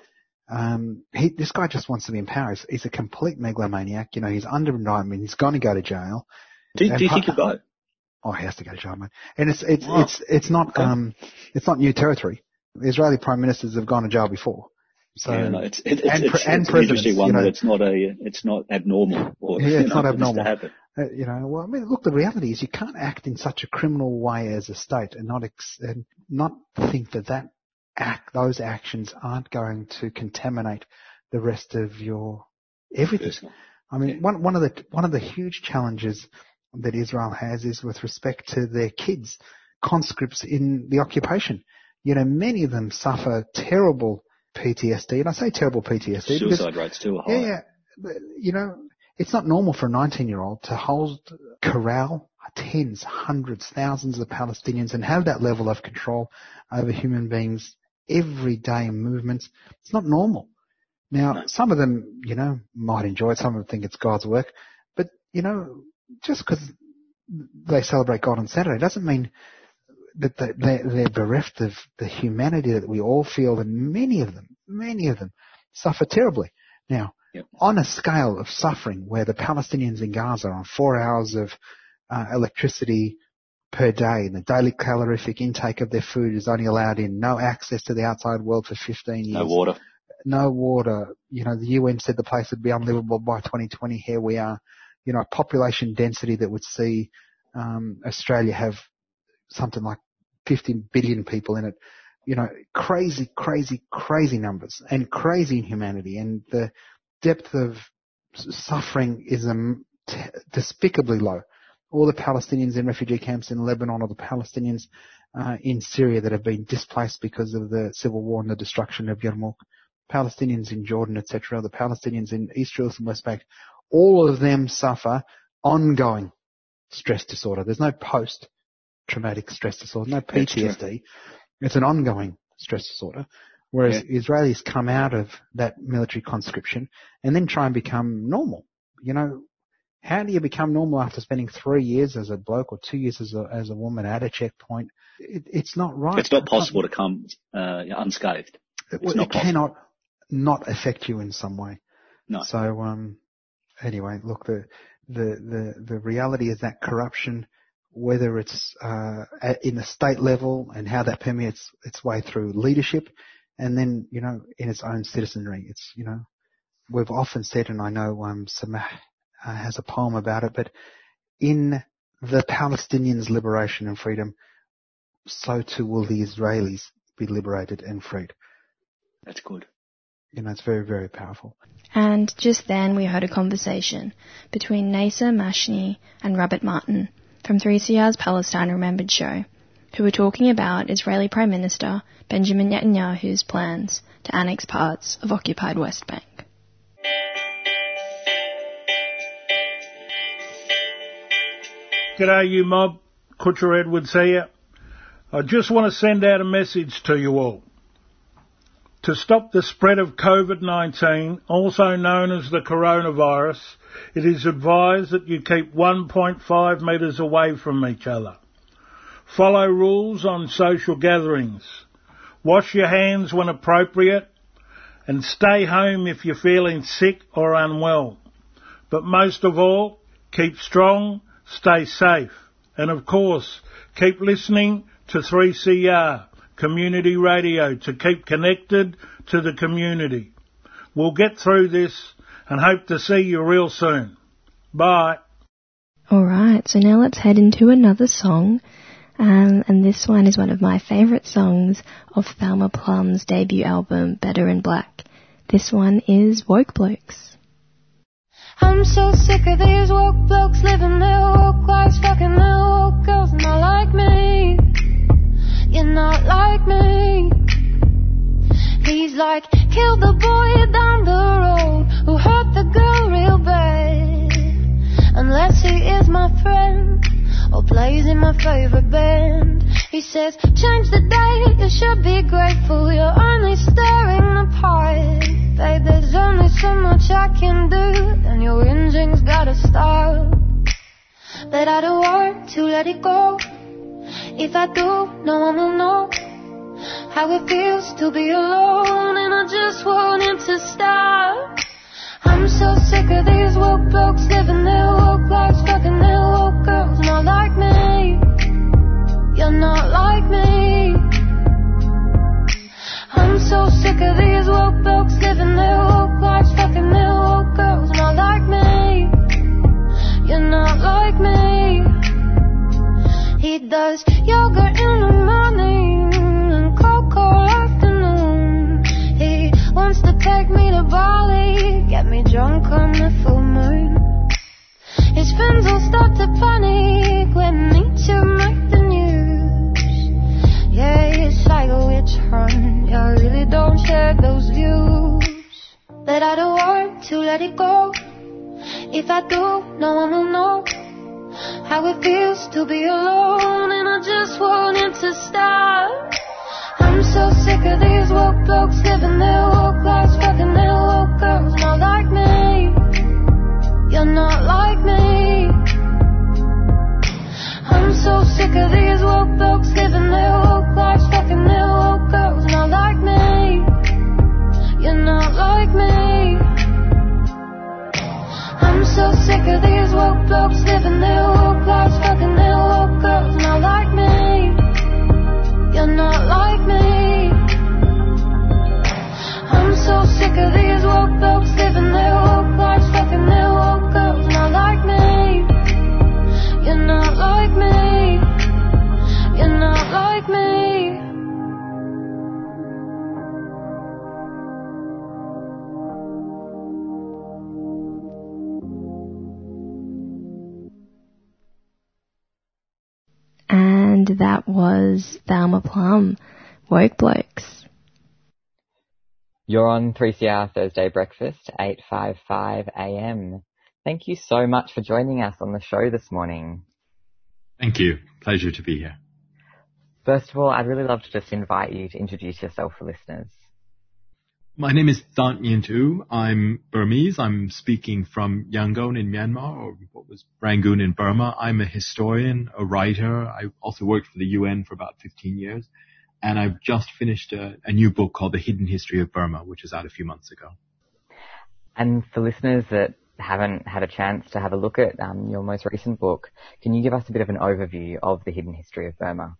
Um, he, this guy just wants to be in power. He's, he's a complete megalomaniac. You know, he's under indictment. He's going to go to jail. Do, do you part, think he'll go? Oh, he has to go to jail, mate. And it's, it's, wow. it's, it's not, okay. um, it's not new territory. The Israeli prime ministers have gone to jail before. So, yeah, no, it's, it, it's, and, it's, and it's an interesting one, you know, but it's not a, it's not abnormal. Or, yeah, it's you know, not abnormal. Uh, you know, well, I mean, look, the reality is you can't act in such a criminal way as a state and not, ex- and not think that that act, those actions aren't going to contaminate the rest of your everything. Personal. I mean, yeah. one, one of the, one of the huge challenges that Israel has is with respect to their kids, conscripts in the occupation. You know, many of them suffer terrible P T S D, and I say terrible P T S D. Suicide because, rates too are high. Yeah, yeah, you know, it's not normal for a nineteen-year-old to hold, corral tens, hundreds, thousands of Palestinians and have that level of control over human beings' everyday movements. It's not normal. Now, no. some of them, you know, might enjoy it. Some of them think it's God's work. But, you know, just because they celebrate God on Saturday doesn't mean that they, they're bereft of the humanity that we all feel, and many of them, many of them suffer terribly. Now, yep. on a scale of suffering where the Palestinians in Gaza are on four hours of uh, electricity per day and the daily calorific intake of their food is only allowed in, no access to the outside world for fifteen years. No water. No water. You know, the U N said the place would be unlivable by twenty twenty. Here we are. You know, a population density that would see um, Australia have something like fifty billion people in it. You know, crazy, crazy, crazy numbers and crazy inhumanity. And the depth of suffering is um, t- despicably low. All the Palestinians in refugee camps in Lebanon, or the Palestinians uh, in Syria that have been displaced because of the civil war and the destruction of Yarmouk, Palestinians in Jordan, et cetera, the Palestinians in East Jerusalem, West Bank, all of them suffer ongoing stress disorder. There's no post-traumatic stress disorder, no P T S D. It's an ongoing stress disorder, whereas yeah. Israelis come out of that military conscription and then try and become normal. You know, how do you become normal after spending three years as a bloke or two years as a, as a woman at a checkpoint? It, it's not right. It's not possible to come uh, unscathed. It's well, not it possible. Cannot not affect you in some way. No. So um, anyway, look, the, the, the, the reality is that corruption, whether it's uh, in the state level and how that permeates its way through leadership, and then, you know, in its own citizenry. It's, you know, we've often said, and I know um, Samah uh, has a poem about it, but in the Palestinians' liberation and freedom, so too will the Israelis be liberated and freed. That's good. You know, it's very, very powerful. And just then we heard a conversation between Nasser Mashni and Robert Martin from three C R's Palestine Remembered show, who were talking about Israeli Prime Minister Benjamin Netanyahu's plans to annex parts of occupied West Bank. G'day you mob, Kutcher Edwards here. I just want to send out a message to you all. To stop the spread of COVID nineteen, also known as the coronavirus, it is advised that you keep one point five metres away from each other. Follow rules on social gatherings. Wash your hands when appropriate and stay home if you're feeling sick or unwell. But most of all, keep strong, stay safe, and of course, keep listening to three C R. Community radio to keep connected to the community. We'll get through this and hope to see you real soon. Bye. All right, so now let's head into another song. Um, and this one is one of my favourite songs of Thelma Plum's debut album, Better in Black. This one is Woke Blokes. I'm so sick of these woke blokes living their woke lives, fucking their woke girls, not like me. You're not like me. He's like, kill the boy down the road who hurt the girl real bad. Unless he is my friend or plays in my favourite band. He He says, change the date, you should be grateful. You're only staring apart. Babe, there's only so much I can do, and your engine's gotta stop. But I don't want to let it go. If I do, no one will know how it feels to be alone, and I just want it to stop. I'm so sick of these woke blokes living their woke lives, fucking their woke girls. Not like me, you're not like me. I'm so sick of these woke blokes living their woke lives, fucking their woke girls. Not like me, you're not like me. He does yoga in the morning and cocoa afternoon. He wants to take me to Bali, get me drunk on the full moon. His friends will start to panic when each will make the news. Yeah, it's like a witch hunt, I really don't share those views. But I don't want to let it go. If I do, no one will know how it feels to be alone, and I just want it to stop. I'm so sick of these woke blokes living their woke lives, fucking their woke girls. Not like me, you're not like me. I'm so sick of these woke blokes living their woke lives, fucking their woke girls. Not like me, you're not like me. I'm so sick of these woke blokes living their woke lives, fucking their woke girls. Not like me, you're not like me. I'm so sick of these woke blokes living their woke lives, fucking their woke girls. Not like me, you're not like me. You're not like me. And that was Thelma Plum, Woke Blokes. You're on three C R Thursday Breakfast, eight fifty-five a m. Thank you so much for joining us on the show this morning. Thank you. Pleasure to be here. First of all, I'd really love to just invite you to introduce yourself for listeners. My name is Thant Myint-U. I'm Burmese. I'm speaking from Yangon in Myanmar, or what was Rangoon in Burma. I'm a historian, a writer. I also worked for the U N for about fifteen years. And I've just finished a, a new book called The Hidden History of Burma, which was out a few months ago. And for listeners that haven't had a chance to have a look at um, your most recent book, can you give us a bit of an overview of The Hidden History of Burma?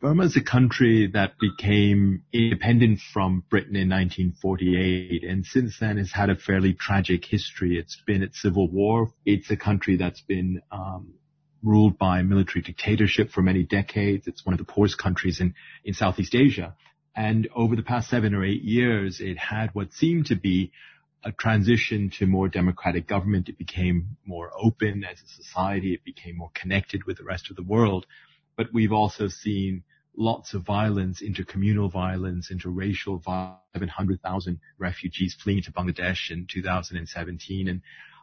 Burma is a country that became independent from Britain in nineteen forty-eight, and since then has had a fairly tragic history. It's been at civil war. It's a country that's been um, ruled by military dictatorship for many decades. It's one of the poorest countries in, in Southeast Asia. And over the past seven or eight years, it had what seemed to be a transition to more democratic government. It became more open as a society. It became more connected with the rest of the world. But we've also seen lots of violence, intercommunal violence, interracial violence, seven hundred thousand refugees fleeing to Bangladesh in two thousand seventeen. And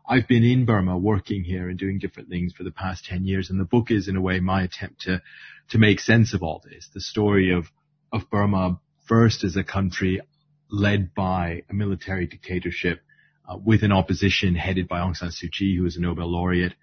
I've been in Burma working here and doing different things for the past ten years. And the book is, in a way, my attempt to, to make sense of all this. The story of, of Burma first as a country led by a military dictatorship uh, with an opposition headed by Aung San Suu Kyi, who is a Nobel laureate,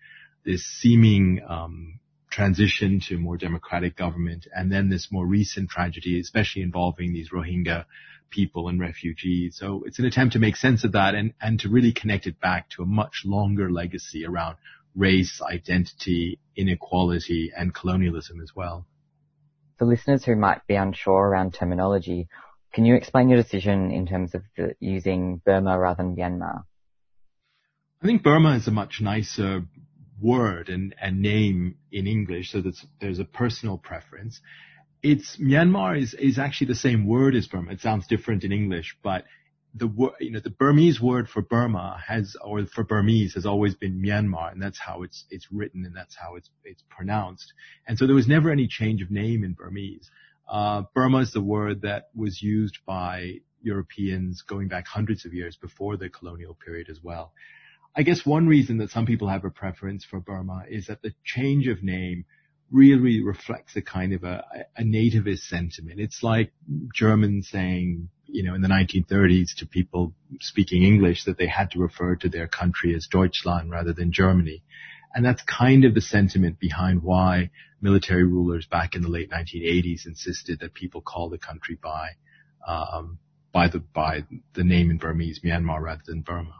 this seeming, um, transition to more democratic government, and then this more recent tragedy, especially involving these Rohingya people and refugees. So it's an attempt to make sense of that and, and to really connect it back to a much longer legacy around race, identity, inequality, and colonialism as well. For listeners who might be unsure around terminology, can you explain your decision in terms of the, using Burma rather than Myanmar? I think Burma is a much nicer word and, and name in English, so that's, there's a personal preference. It's Myanmar is, is actually the same word as Burma. It sounds different in English, but the word, you know, the Burmese word for Burma has, or for Burmese has always been Myanmar, and that's how it's, it's written and that's how it's, it's pronounced. And so there was never any change of name in Burmese. Uh, Burma is the word that was used by Europeans going back hundreds of years before the colonial period as well. I guess one reason that some people have a preference for Burma is that the change of name really reflects a kind of a, a nativist sentiment. It's like Germans saying, you know, in the nineteen thirties to people speaking English that they had to refer to their country as Deutschland rather than Germany. And that's kind of the sentiment behind why military rulers back in the late nineteen eighties insisted that people call the country by, um, by the, by the name in Burmese, Myanmar rather than Burma.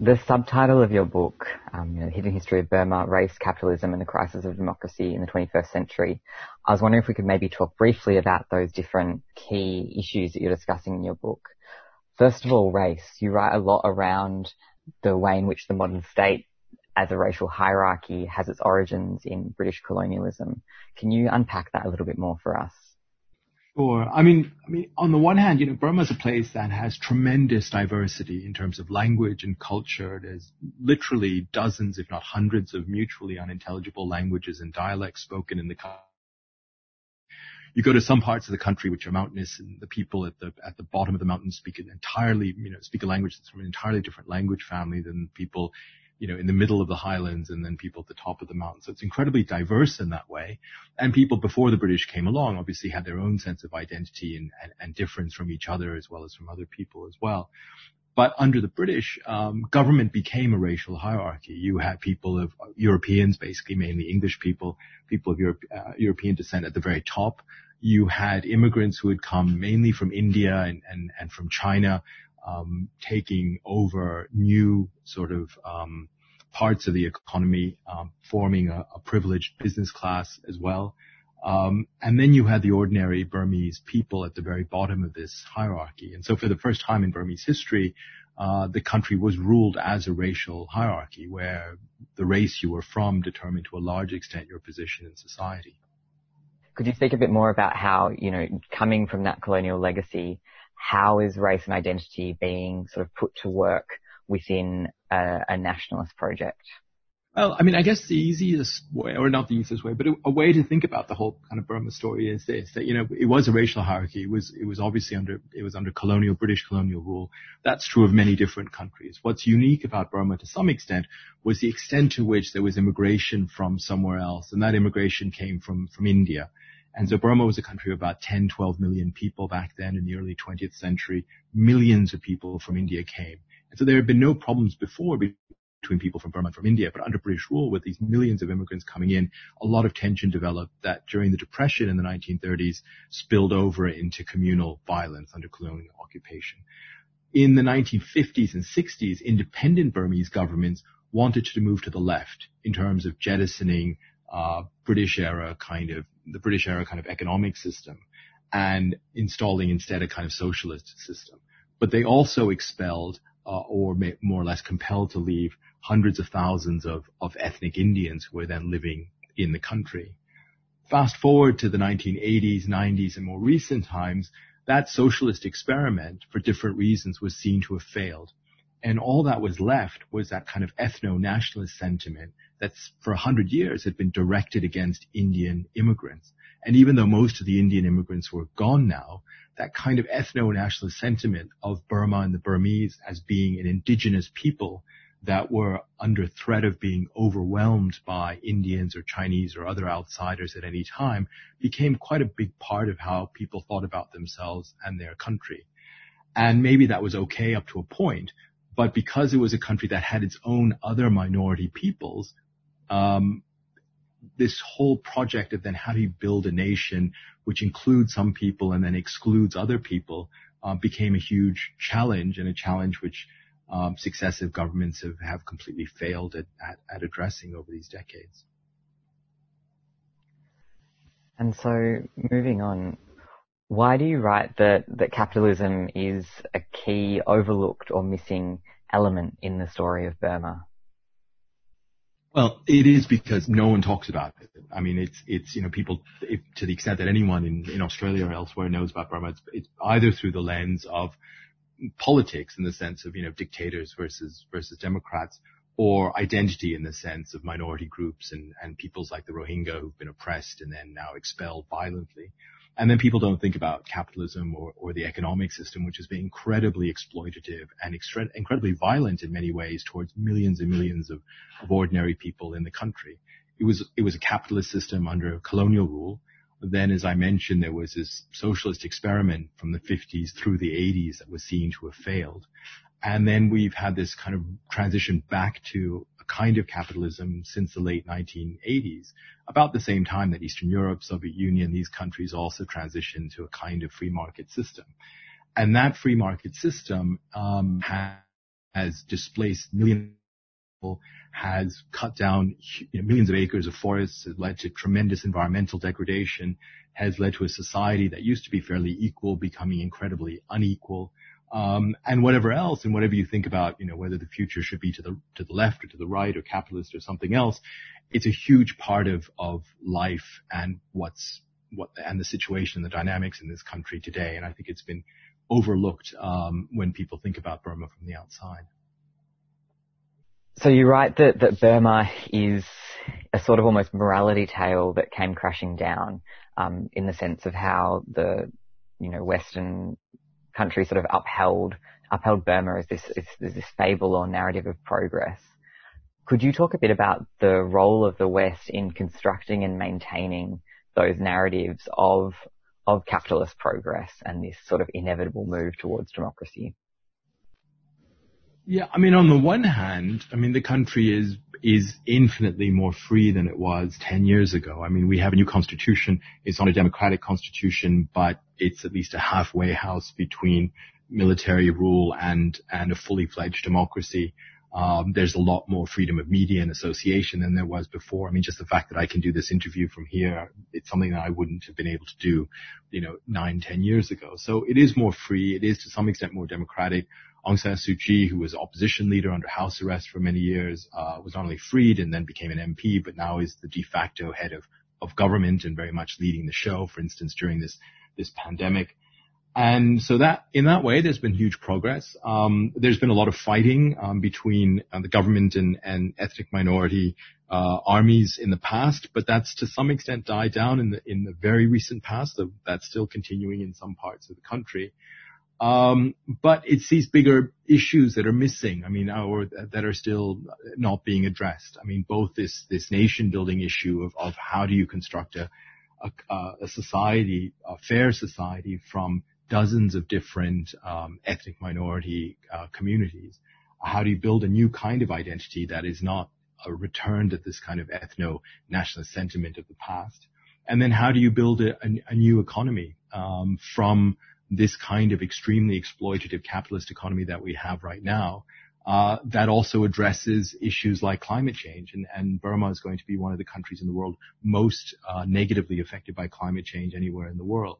The subtitle of your book, um, you know, The Hidden History of Burma, Race, Capitalism and the Crisis of Democracy in the twenty-first century. I was wondering if we could maybe talk briefly about those different key issues that you're discussing in your book. First of all, race. You write a lot around the way in which the modern state as a racial hierarchy has its origins in British colonialism. Can you unpack that a little bit more for us? Sure. I mean, I mean, on the one hand, you know, Burma is a place that has tremendous diversity in terms of language and culture. There's literally dozens, if not hundreds, of mutually unintelligible languages and dialects spoken in the country. You go to some parts of the country which are mountainous, and the people at the at the bottom of the mountain speak an entirely, you know, speak a language that's from an entirely different language family than people, you know, in the middle of the highlands, and then people at the top of the mountains. So it's incredibly diverse in that way. And people before the British came along obviously had their own sense of identity and, and, and difference from each other as well as from other people as well. But under the British, um, government became a racial hierarchy. You had people of Europeans, basically mainly English people, people of Europe, uh, European descent at the very top. You had immigrants who had come mainly from India and, and, and from China, Um, taking over new sort of um, parts of the economy, um, forming a, a privileged business class as well. Um, and then you had the ordinary Burmese people at the very bottom of this hierarchy. And so for the first time in Burmese history, uh, the country was ruled as a racial hierarchy where the race you were from determined to a large extent your position in society. Could you speak a bit more about how, you know, coming from that colonial legacy, how is race and identity being sort of put to work within a, a nationalist project? Well, I mean, I guess the easiest way, or not the easiest way, but a, a way to think about the whole kind of Burma story is this, that, you know, it was a racial hierarchy. It was, it was obviously under, it was under colonial, British colonial rule. That's true of many different countries. What's unique about Burma to some extent was the extent to which there was immigration from somewhere else. And that immigration came from, from India. And so Burma was a country of about ten, twelve million people back then in the early twentieth century. Millions of people from India came. And so there had been no problems before between people from Burma and from India, but under British rule, with these millions of immigrants coming in, a lot of tension developed that during the Depression in the nineteen thirties spilled over into communal violence under colonial occupation. In the nineteen fifties and sixties, independent Burmese governments wanted to move to the left in terms of jettisoning uh British era kind of the British era kind of economic system and installing instead a kind of socialist system. But they also expelled uh, or may, more or less compelled to leave hundreds of thousands of, of ethnic Indians who were then living in the country. Fast forward to the nineteen eighties, nineties and more recent times, that socialist experiment for different reasons was seen to have failed. And all that was left was that kind of ethno-nationalist sentiment that for a hundred years had been directed against Indian immigrants. And even though most of the Indian immigrants were gone now, that kind of ethno-nationalist sentiment of Burma and the Burmese as being an indigenous people that were under threat of being overwhelmed by Indians or Chinese or other outsiders at any time became quite a big part of how people thought about themselves and their country. And maybe that was okay up to a point. But because it was a country that had its own other minority peoples, um, this whole project of then how do you build a nation which includes some people and then excludes other people uh, became a huge challenge, and a challenge which um, successive governments have, have completely failed at, at, at addressing over these decades. And so moving on, why do you write that, that capitalism is a key overlooked or missing element in the story of Burma? Well, it is because no one talks about it. I mean, it's, it's, you know, people, if, to the extent that anyone in, in Australia or elsewhere knows about Burma, it's, it's either through the lens of politics in the sense of, you know, dictators versus, versus Democrats, or identity in the sense of minority groups and, and peoples like the Rohingya who've been oppressed and then now expelled violently. And then people don't think about capitalism or, or the economic system, which has been incredibly exploitative and extre- incredibly violent in many ways towards millions and millions of, of ordinary people in the country. it was it was a capitalist system under colonial rule. Then, as I mentioned, there was this socialist experiment from the fifties through the eighties that was seen to have failed. And then we've had this kind of transition back to a kind of capitalism since the late nineteen eighties, about the same time that Eastern Europe, Soviet Union, these countries also transitioned to a kind of free market system. And that free market system um, has, has displaced millions, has cut down you know, millions of acres of forests, has led to tremendous environmental degradation, has led to a society that used to be fairly equal becoming incredibly unequal, um, and whatever else, and whatever you think about, you know, whether the future should be to the to the left or to the right or capitalist or something else, it's a huge part of of life and what's what and the situation, the dynamics in this country today. And I think it's been overlooked um, when people think about Burma from the outside. So you write that, that Burma is a sort of almost morality tale that came crashing down, um, in the sense of how the, you know, Western countries sort of upheld, upheld Burma as this, as this fable or narrative of progress. Could you talk a bit about the role of the West in constructing and maintaining those narratives of, of capitalist progress and this sort of inevitable move towards democracy? Yeah, I mean, on the one hand, I mean, the country is is infinitely more free than it was ten years ago. I mean, we have a new constitution. It's not a democratic constitution, but it's at least a halfway house between military rule and and a fully fledged democracy. Um, there's a lot more freedom of media and association than there was before. I mean, just the fact that I can do this interview from here, it's something that I wouldn't have been able to do, you know, nine, ten years ago. So it is more free. It is to some extent more democratic. Aung San Suu Kyi, who was opposition leader under house arrest for many years, uh, was not only freed and then became an M P, but now is the de facto head of, of government and very much leading the show, for instance, during this, this pandemic. And so that, in that way, there's been huge progress. Um, there's been a lot of fighting, um, between uh, the government and, and ethnic minority, uh, armies in the past, but that's to some extent died down in the, in the very recent past. So that's still continuing in some parts of the country. Um, but it's these bigger issues that are missing, I mean, or that are still not being addressed. I mean, both this, this nation building issue of, of how do you construct a, a, a society, a fair society from dozens of different, um, ethnic minority, uh, communities. How do you build a new kind of identity that is not a return to this kind of ethno-nationalist sentiment of the past? And then how do you build a, a, a new economy, um, from this kind of extremely exploitative capitalist economy that we have right now, uh, that also addresses issues like climate change. And, and Burma is going to be one of the countries in the world most uh, negatively affected by climate change anywhere in the world.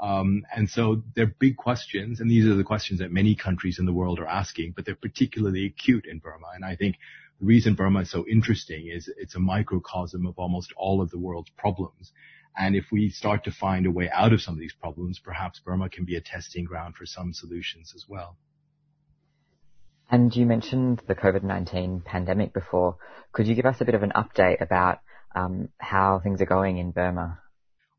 Um, and so they're big questions, and these are the questions that many countries in the world are asking, but they're particularly acute in Burma. And I think the reason Burma is so interesting is it's a microcosm of almost all of the world's problems. And if we start to find a way out of some of these problems, perhaps Burma can be a testing ground for some solutions as well. And you mentioned the COVID nineteen pandemic before. Could you give us a bit of an update about um, how things are going in Burma?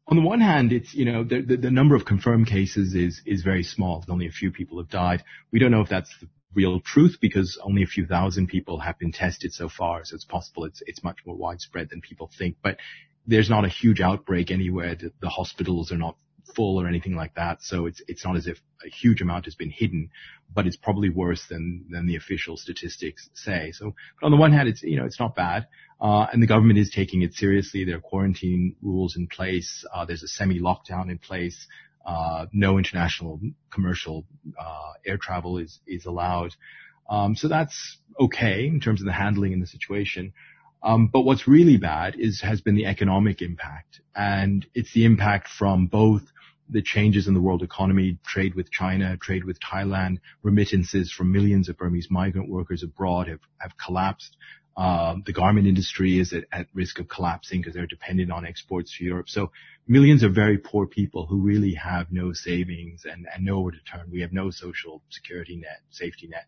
On the one hand, it's, you know, the, the, the number of confirmed cases is, is very small. Only a few people have died. We don't know if that's the real truth because only a few thousand people have been tested so far. So it's possible it's, it's much more widespread than people think. But there's not a huge outbreak anywhere. The, the hospitals are not full or anything like that. So it's, it's not as if a huge amount has been hidden, but it's probably worse than, than the official statistics say. So, but on the one hand, it's, you know, it's not bad. Uh, and the government is taking it seriously. There are quarantine rules in place. Uh, there's a semi-lockdown in place. Uh, no international commercial, uh, air travel is, is allowed. Um, so that's okay in terms of the handling and the situation. Um, but what's really bad is, has been the economic impact. And it's the impact from both the changes in the world economy, trade with China, trade with Thailand, remittances from millions of Burmese migrant workers abroad have, have collapsed. Um, the garment industry is at, at risk of collapsing because they're dependent on exports to Europe. So millions of very poor people who really have no savings and, and nowhere to turn. We have no social security net, safety net,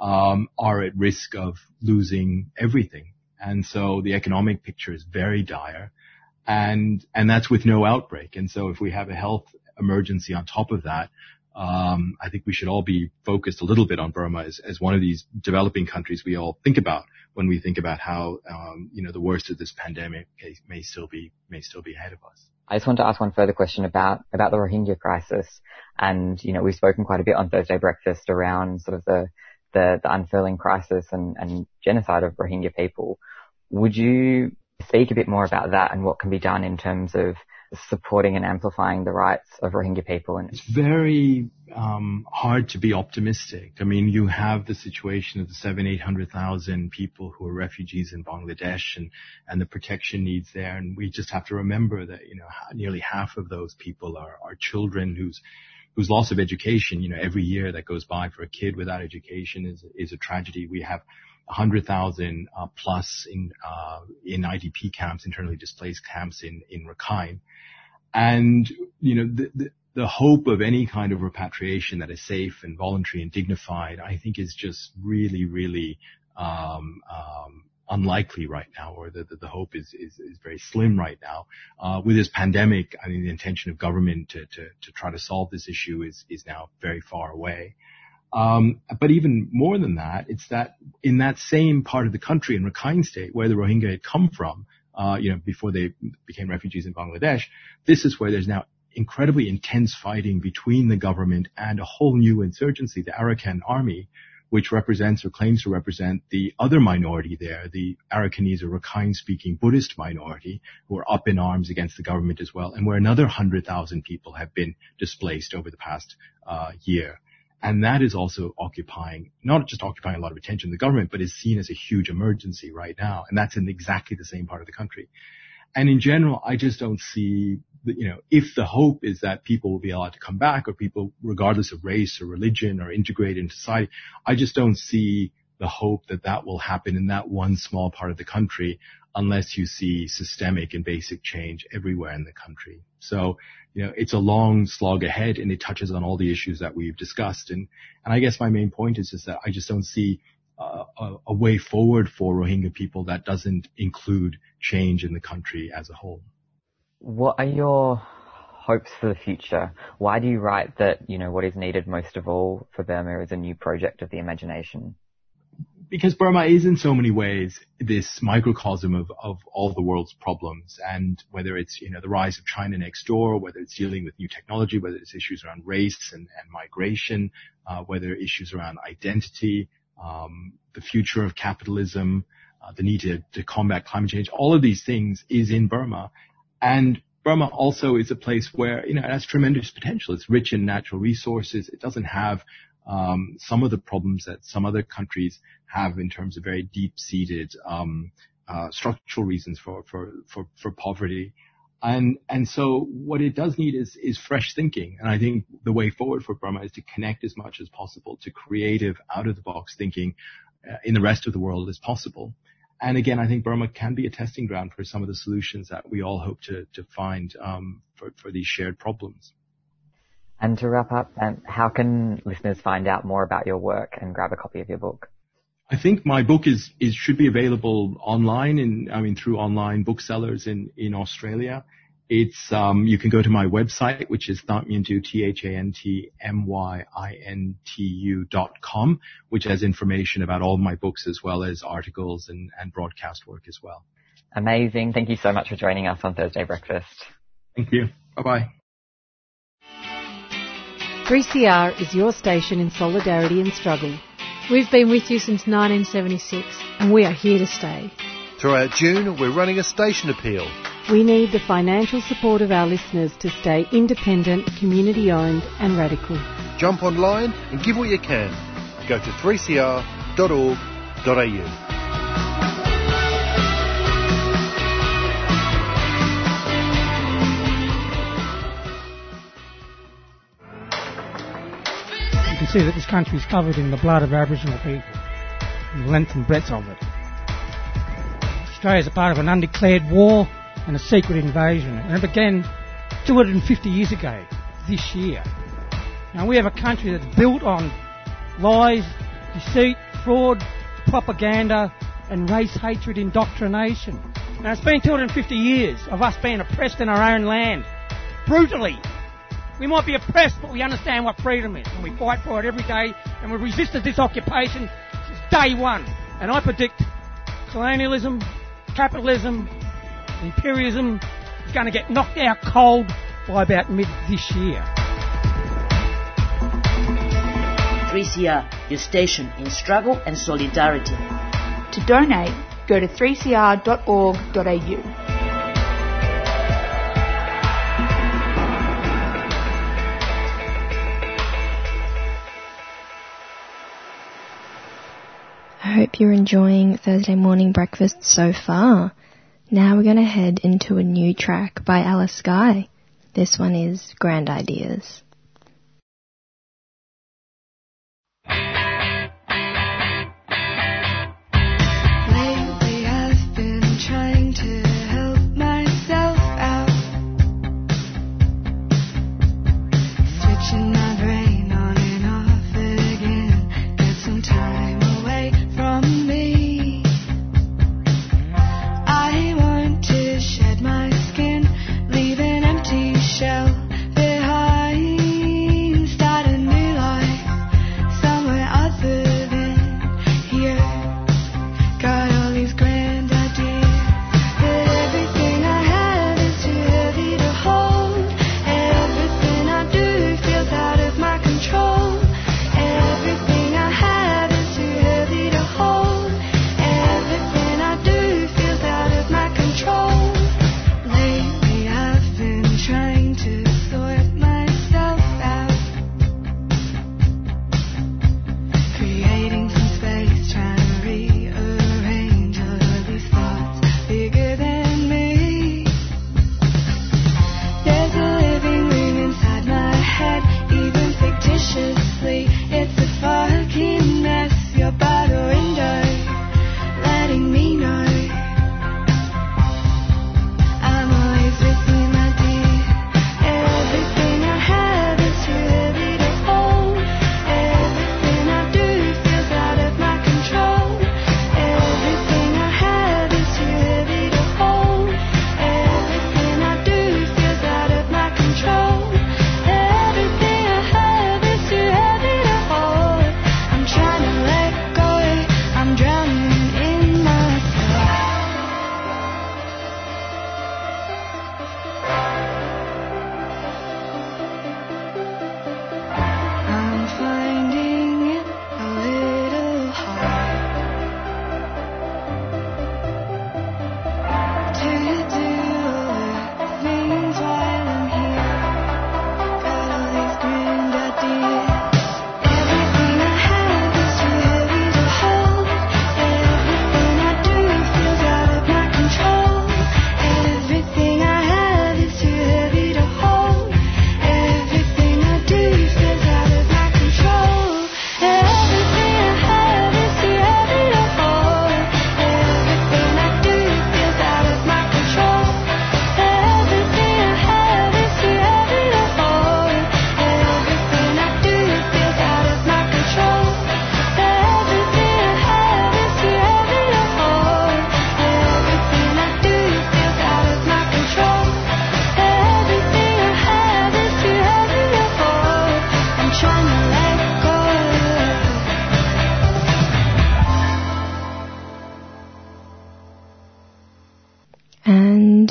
um, are at risk of losing everything. And so the economic picture is very dire, and and that's with no outbreak. And so if we have a health emergency on top of that, Um, I think we should all be focused a little bit on Burma as, as one of these developing countries we all think about when we think about how, um, you know, the worst of this pandemic may still be, may still be ahead of us. I just want to ask one further question about, about the Rohingya crisis. And, you know, we've spoken quite a bit on Thursday Breakfast around sort of the, the, the unfurling crisis and, and genocide of Rohingya people. Would you speak a bit more about that and what can be done in terms of supporting and amplifying the rights of Rohingya people? And it's very um, hard to be optimistic. I mean, you have the situation of the seven, eight hundred thousand people who are refugees in Bangladesh, and and the protection needs there. And we just have to remember that, you know, nearly half of those people are are children whose whose loss of education. You know, every year that goes by for a kid without education is is a tragedy. We have one hundred thousand uh, plus in uh, in I D P camps, internally displaced camps in in Rakhine, and you know the, the the hope of any kind of repatriation that is safe and voluntary and dignified, I think, is just really really um, um, unlikely right now, or the the, the hope is, is is very slim right now. Uh, with this pandemic, I mean, the intention of government to to to try to solve this issue is is now very far away. Um, but even more than that, it's that in that same part of the country, in Rakhine State, where the Rohingya had come from, uh, you know, before they became refugees in Bangladesh, this is where there's now incredibly intense fighting between the government and a whole new insurgency, the Arakan Army, which represents or claims to represent the other minority there, the Arakanese or Rakhine-speaking Buddhist minority, who are up in arms against the government as well, and where another one hundred thousand people have been displaced over the past uh, year. And that is also occupying, not just occupying a lot of attention in the government, but is seen as a huge emergency right now. And that's in exactly the same part of the country. And in general, I just don't see, you know, if the hope is that people will be allowed to come back, or people, regardless of race or religion, are integrated into society, I just don't see the hope that that will happen in that one small part of the country, unless you see systemic and basic change everywhere in the country. So, you know, it's a long slog ahead, and it touches on all the issues that we've discussed. And, and I guess my main point is just that I just don't see uh, a, a way forward for Rohingya people that doesn't include change in the country as a whole. What are your hopes for the future? Why do you write that, you know, what is needed most of all for Burma is a new project of the imagination? Because Burma is in so many ways this microcosm of, of all the world's problems, and whether it's, you know, the rise of China next door, whether it's dealing with new technology, whether it's issues around race and, and migration, uh, whether issues around identity, um, the future of capitalism, uh, the need to, to combat climate change, all of these things is in Burma. And Burma also is a place where, you know, it has tremendous potential. It's rich in natural resources. It doesn't have Um, some of the problems that some other countries have in terms of very deep-seated um, uh, structural reasons for, for, for, for poverty. And, and so what it does need is, is fresh thinking. And I think the way forward for Burma is to connect as much as possible to creative, out-of-the-box thinking uh, in the rest of the world as possible. And again, I think Burma can be a testing ground for some of the solutions that we all hope to, to find um, for, for these shared problems. And to wrap up, um, how can listeners find out more about your work and grab a copy of your book? I think my book is, is should be available online, and I mean through online booksellers in, in Australia. It's um you can go to my website, which is Thant Myint-U, T H A N T M Y I N T U dot com, which has information about all my books as well as articles and, and broadcast work as well. Amazing. Thank you so much for joining us on Thursday Breakfast. Thank you. Bye bye. three C R is your station in solidarity and struggle. We've been with you since nineteen seventy-six, and we are here to stay. Throughout June, we're running a station appeal. We need the financial support of our listeners to stay independent, community-owned and radical. Jump online and give what you can. Go to three c r dot org dot a u. You can see that this country is covered in the blood of Aboriginal people, the length and breadth of it. Australia is a part of an undeclared war and a secret invasion, and it began two hundred fifty years ago, this year. Now we have a country that's built on lies, deceit, fraud, propaganda and race hatred indoctrination. Now it's been two hundred fifty years of us being oppressed in our own land, brutally. We might be oppressed, but we understand what freedom is, and we fight for it every day, and we've resisted this occupation since day one. And I predict colonialism, capitalism, imperialism is going to get knocked out cold by about mid this year. three C R, your station in struggle and solidarity. To donate, go to three c r dot org dot a u. I hope you're enjoying Thursday morning breakfast so far. Now we're going to head into a new track by Alice Skye. This one is Grand Ideas.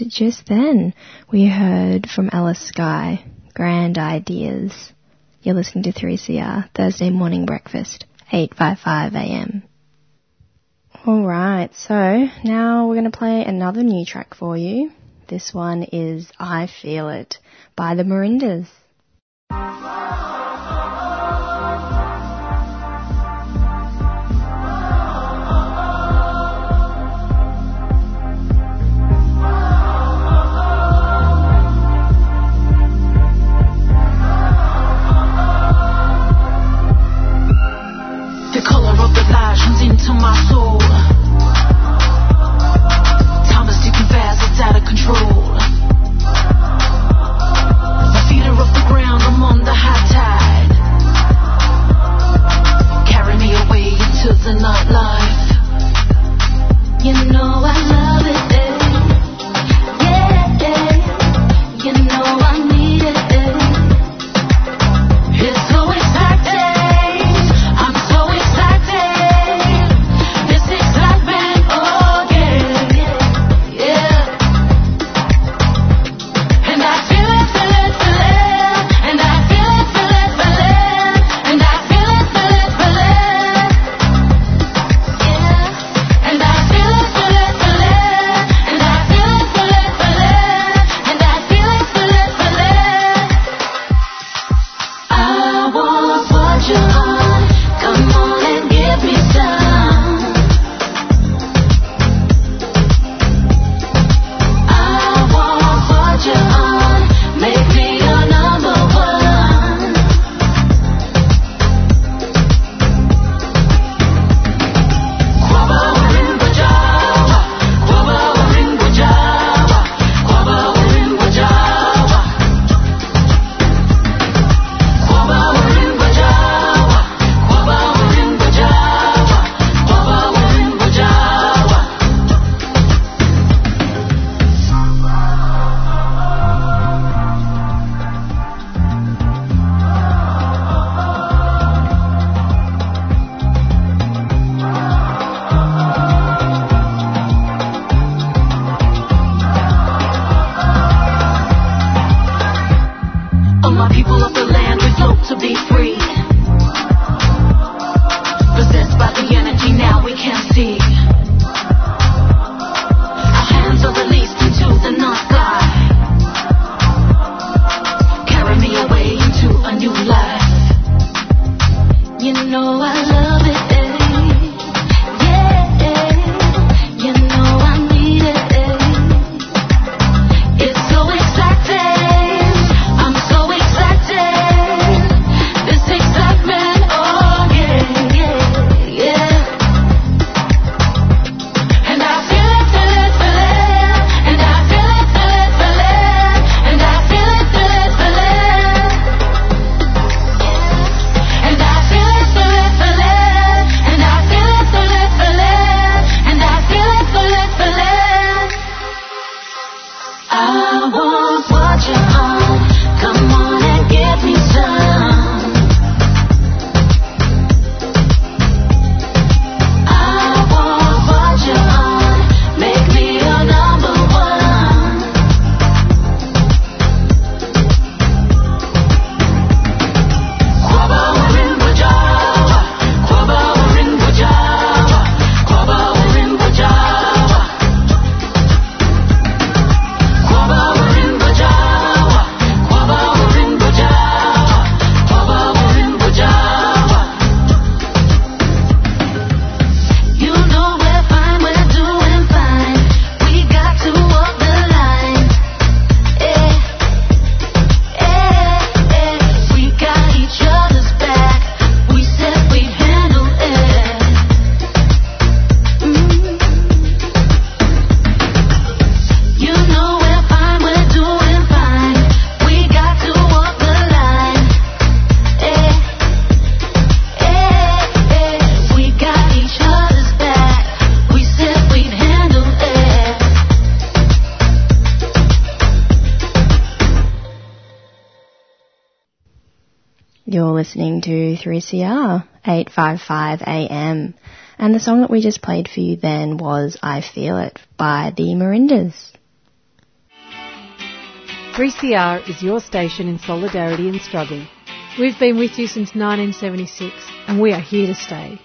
Just then, we heard from Alice Skye, Grand Ideas. You're listening to three C R, Thursday morning breakfast, eight fifty-five a m. Alright, so now we're going to play another new track for you. This one is I Feel It by the Merindas. To my soul, time is ticking fast, it's out of control. The feet are off the ground, I'm on the high tide. Carry me away into the nightlife. You know I love it, eh? Yeah, yeah. You know I need it, eh? You know I love it, eh? Yeah, eh? You know I need it, eh? It's so exciting, I'm so excited. This excitement, oh yeah, yeah, yeah. And I feel it, feel it, feel it. And I feel it, feel it, feel it. And I feel it, feel it, feel it. And I feel I want what you want. Come on and give me some. I want what you want. Make me your number one. Quaba warimbajawa, quaba warimbajawa, quaba warimbajawa. Quaba warimbajawa, quaba warimbajawa, quaba warimbajawa. You know we're fine, we're doing fine. We got to walk the line. Eh, eh, eh. We got each other's back. We said we'd handle it. Mm. You know we're fine, we're doing fine. We got to walk the line. Eh, eh, eh. We got each other's back. We said we'd handle it. You're listening to three C R, eight fifty-five A M. And the song that we just played for you then was I Feel It by the Merindas. three C R is your station in solidarity and struggle. We've been with you since nineteen seventy-six and we are here to stay.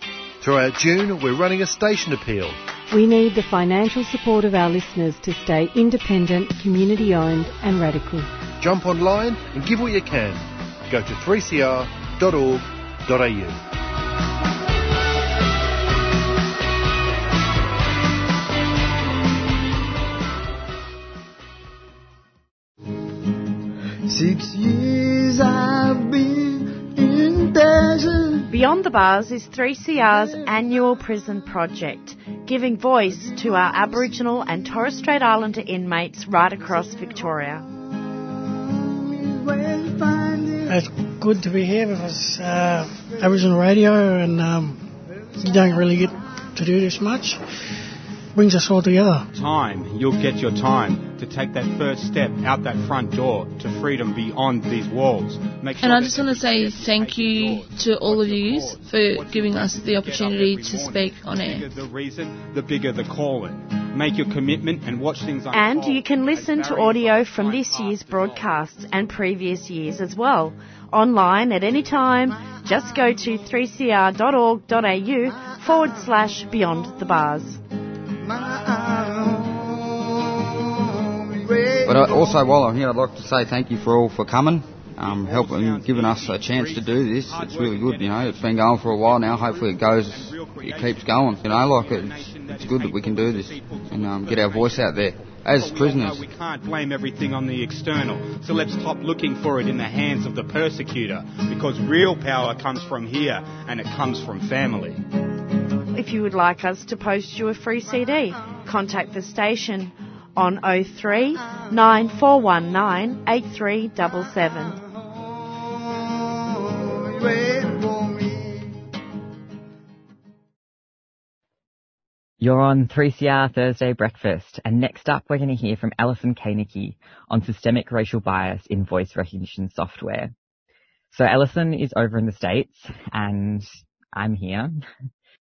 Throughout June, we're running a station appeal. We need the financial support of our listeners to stay independent, community-owned and radical. Jump online and give what you can. Go to three c r dot org dot a u. Six years I've been in prison. Beyond the Bars is three C R's annual prison project, giving voice to our Aboriginal and Torres Strait Islander inmates right across Victoria. It's good to be here because uh, Aboriginal radio and um, you don't really get to do this much. Brings us all together. Time, you'll get your time to take that first step out that front door to freedom beyond these walls. Make sure and I just want to say thank you to all of you for giving us the opportunity to speak on air. The bigger the reason, the bigger the calling. Make your commitment and watch things unfold. And you can listen to audio from this year's broadcasts and previous years as well. Online at any time, just go to three c r dot org dot a u forward slash beyond the bars. But also, while I'm here, I'd like to say thank you for all for coming, um, helping, giving us a chance to do this. It's really good, you know. It's been going for a while now. Hopefully, it goes, it keeps going. You know, like it's, it's good that we can do this and um, get our voice out there. As prisoners, we can't blame everything on the external, so let's stop looking for it in the hands of the persecutor, because real power comes from here and it comes from family. If you would like us to post you a free C D, contact the station on oh three nine four one nine eight three seven seven. You're on three C R Thursday Breakfast, and next up we're going to hear from Alison Koenecke on systemic racial bias in voice recognition software. So Alison is over in the States and I'm here.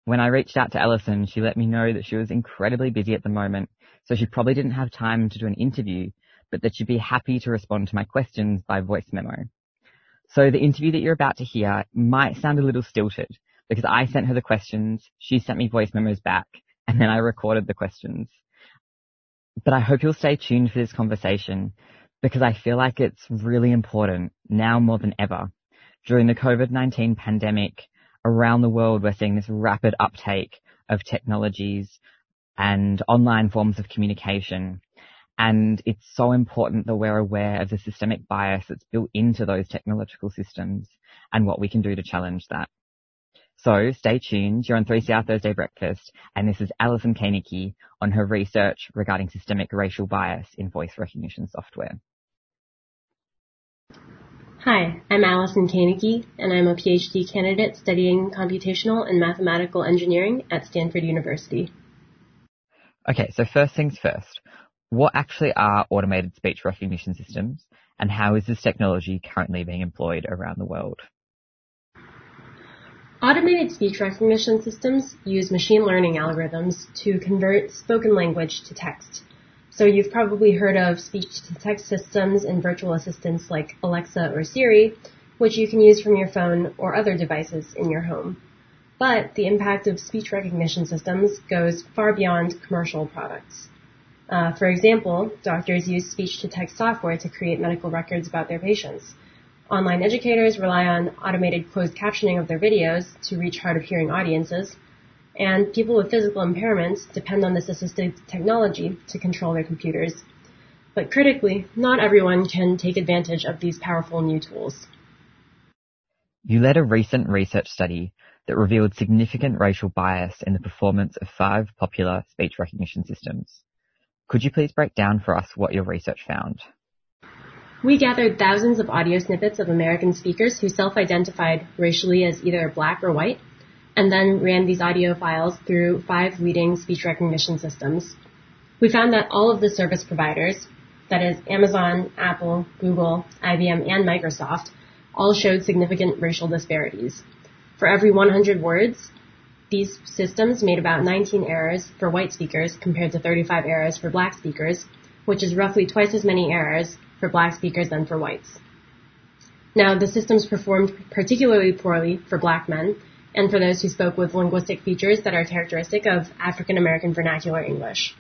When I reached out to Alison, she let me know that she was incredibly busy at the moment, so she probably didn't have time to do an interview, but that she'd be happy to respond to my questions by voice memo. So the interview that you're about to hear might sound a little stilted, because I sent her the questions, she sent me voice memos back, and then I recorded the questions. But I hope you'll stay tuned for this conversation, because I feel like it's really important, now more than ever. During the covid nineteen pandemic, around the world, we're seeing this rapid uptake of technologies and online forms of communication. And it's so important that we're aware of the systemic bias that's built into those technological systems and what we can do to challenge that. So stay tuned. You're on three C R Thursday Breakfast, and this is Alison Koenecke on her research regarding systemic racial bias in voice recognition software. Hi, I'm Alison Koenecke, and I'm a PhD candidate studying computational and mathematical engineering at Stanford University. Okay, so first things first. What actually are automated speech recognition systems, and how is this technology currently being employed around the world? Automated speech recognition systems use machine learning algorithms to convert spoken language to text. So you've probably heard of speech-to-text systems and virtual assistants like Alexa or Siri, which you can use from your phone or other devices in your home. But the impact of speech recognition systems goes far beyond commercial products. Uh, for example, doctors use speech-to-text software to create medical records about their patients. Online educators rely on automated closed captioning of their videos to reach hard-of-hearing audiences, and people with physical impairments depend on this assistive technology to control their computers. But critically, not everyone can take advantage of these powerful new tools. You led a recent research study that revealed significant racial bias in the performance of five popular speech recognition systems. Could you please break down for us what your research found? We gathered thousands of audio snippets of American speakers who self-identified racially as either black or white, and then ran these audio files through five leading speech recognition systems. We found that all of the service providers, that is Amazon, Apple, Google, I B M, and Microsoft, all showed significant racial disparities. For every one hundred words, these systems made about nineteen errors for white speakers compared to thirty-five errors for black speakers, which is roughly twice as many errors for black speakers than for whites. Now, the systems performed particularly poorly for black men and for those who spoke with linguistic features that are characteristic of African American vernacular English.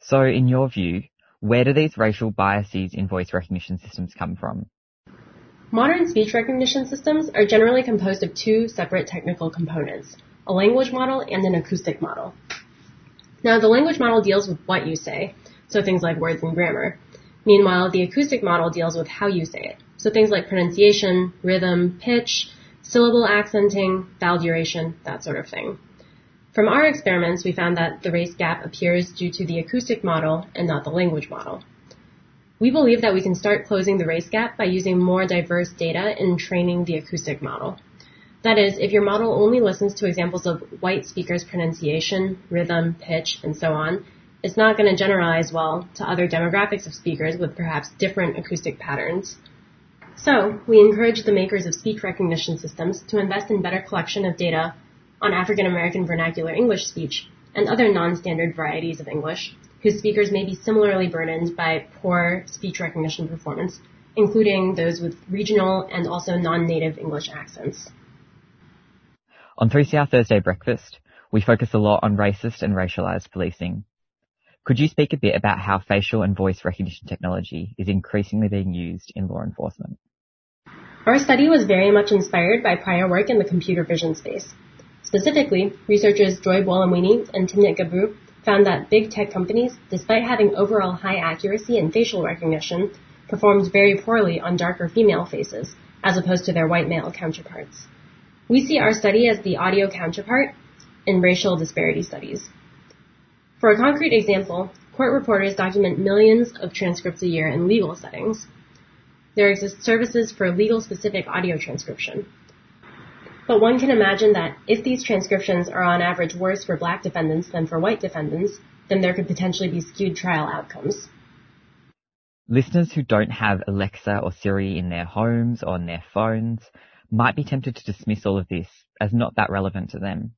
So, in your view, where do these racial biases in voice recognition systems come from? Modern speech recognition systems are generally composed of two separate technical components, a language model and an acoustic model. Now, the language model deals with what you say, so things like words and grammar. Meanwhile, the acoustic model deals with how you say it, so things like pronunciation, rhythm, pitch, syllable accenting, vowel duration, that sort of thing. From our experiments, we found that the race gap appears due to the acoustic model and not the language model. We believe that we can start closing the race gap by using more diverse data in training the acoustic model. That is, if your model only listens to examples of white speakers' pronunciation, rhythm, pitch, and so on, it's not going to generalize well to other demographics of speakers with perhaps different acoustic patterns. So, we encourage the makers of speech recognition systems to invest in better collection of data on African American vernacular English speech and other non-standard varieties of English, whose speakers may be similarly burdened by poor speech recognition performance, including those with regional and also non-native English accents. On three C R Thursday Breakfast, we focus a lot on racist and racialized policing. Could you speak a bit about how facial and voice recognition technology is increasingly being used in law enforcement? Our study was very much inspired by prior work in the computer vision space. Specifically, researchers Joy Bolamwini and Timnit Gebru found that big tech companies, despite having overall high accuracy in facial recognition, performed very poorly on darker female faces, as opposed to their white male counterparts. We see our study as the audio counterpart in racial disparity studies. For a concrete example, court reporters document millions of transcripts a year in legal settings. There exist services for legal-specific audio transcription. But one can imagine that if these transcriptions are on average worse for black defendants than for white defendants, then there could potentially be skewed trial outcomes. Listeners who don't have Alexa or Siri in their homes or on their phones might be tempted to dismiss all of this as not that relevant to them.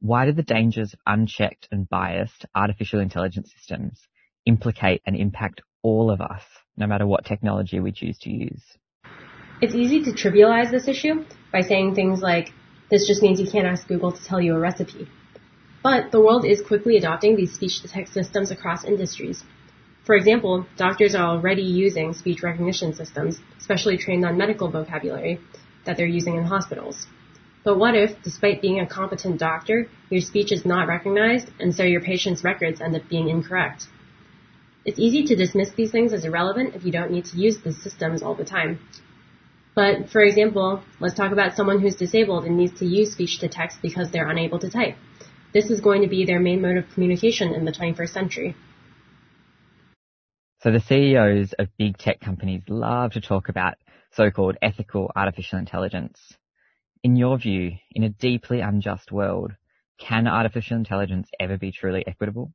Why do the dangers of unchecked and biased artificial intelligence systems implicate and impact all of us, no matter what technology we choose to use? It's easy to trivialize this issue by saying things like, this just means you can't ask Google to tell you a recipe. But the world is quickly adopting these speech-to-text systems across industries. For example, doctors are already using speech recognition systems, especially trained on medical vocabulary, that they're using in hospitals. But what if, despite being a competent doctor, your speech is not recognized, and so your patient's records end up being incorrect? It's easy to dismiss these things as irrelevant if you don't need to use the systems all the time. But, for example, let's talk about someone who's disabled and needs to use speech-to-text because they're unable to type. This is going to be their main mode of communication in the twenty-first century. So the C E Os of big tech companies love to talk about so-called ethical artificial intelligence. In your view, in a deeply unjust world, can artificial intelligence ever be truly equitable?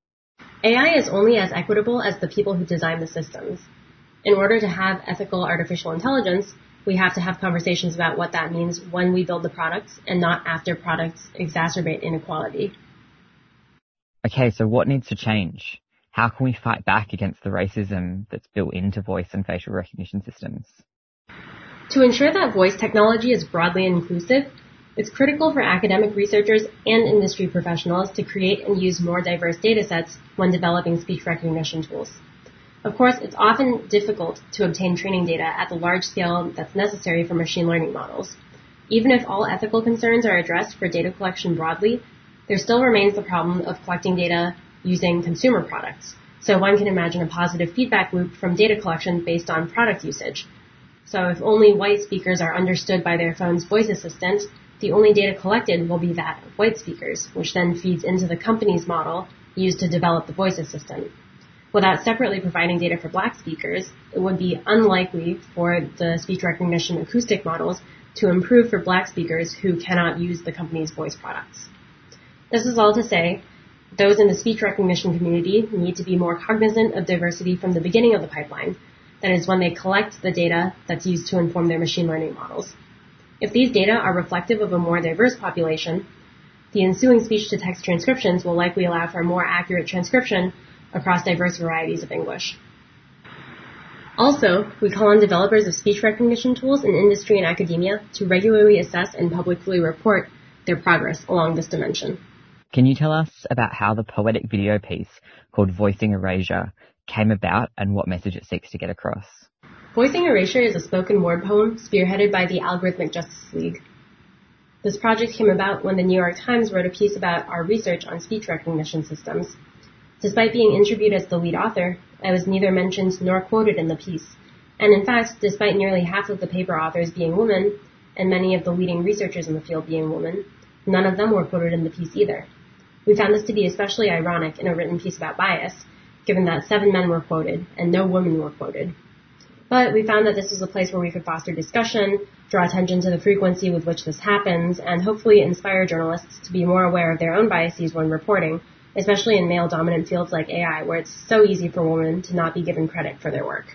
A I is only as equitable as the people who design the systems. In order to have ethical artificial intelligence, we have to have conversations about what that means when we build the products and not after products exacerbate inequality. Okay, so what needs to change? How can we fight back against the racism that's built into voice and facial recognition systems? To ensure that voice technology is broadly inclusive, it's critical for academic researchers and industry professionals to create and use more diverse data sets when developing speech recognition tools. Of course, it's often difficult to obtain training data at the large scale that's necessary for machine learning models. Even if all ethical concerns are addressed for data collection broadly, there still remains the problem of collecting data using consumer products. So one can imagine a positive feedback loop from data collection based on product usage. So if only white speakers are understood by their phone's voice assistant, the only data collected will be that of white speakers, which then feeds into the company's model used to develop the voice assistant. Without separately providing data for black speakers, it would be unlikely for the speech recognition acoustic models to improve for black speakers who cannot use the company's voice products. This is all to say, those in the speech recognition community need to be more cognizant of diversity from the beginning of the pipeline, that is, when they collect the data that's used to inform their machine learning models. If these data are reflective of a more diverse population, the ensuing speech-to-text transcriptions will likely allow for more accurate transcription across diverse varieties of English. Also, we call on developers of speech recognition tools in industry and academia to regularly assess and publicly report their progress along this dimension. Can you tell us about how the poetic video piece called Voicing Erasure came about and what message it seeks to get across? Voicing Erasure is a spoken word poem spearheaded by the Algorithmic Justice League. This project came about when the New York Times wrote a piece about our research on speech recognition systems. Despite being interviewed as the lead author, I was neither mentioned nor quoted in the piece, and in fact, despite nearly half of the paper authors being women, and many of the leading researchers in the field being women, none of them were quoted in the piece either. We found this to be especially ironic in a written piece about bias, given that seven men were quoted and no women were quoted. But we found that this was a place where we could foster discussion, draw attention to the frequency with which this happens, and hopefully inspire journalists to be more aware of their own biases when reporting, especially in male-dominant fields like A I, where it's so easy for women to not be given credit for their work.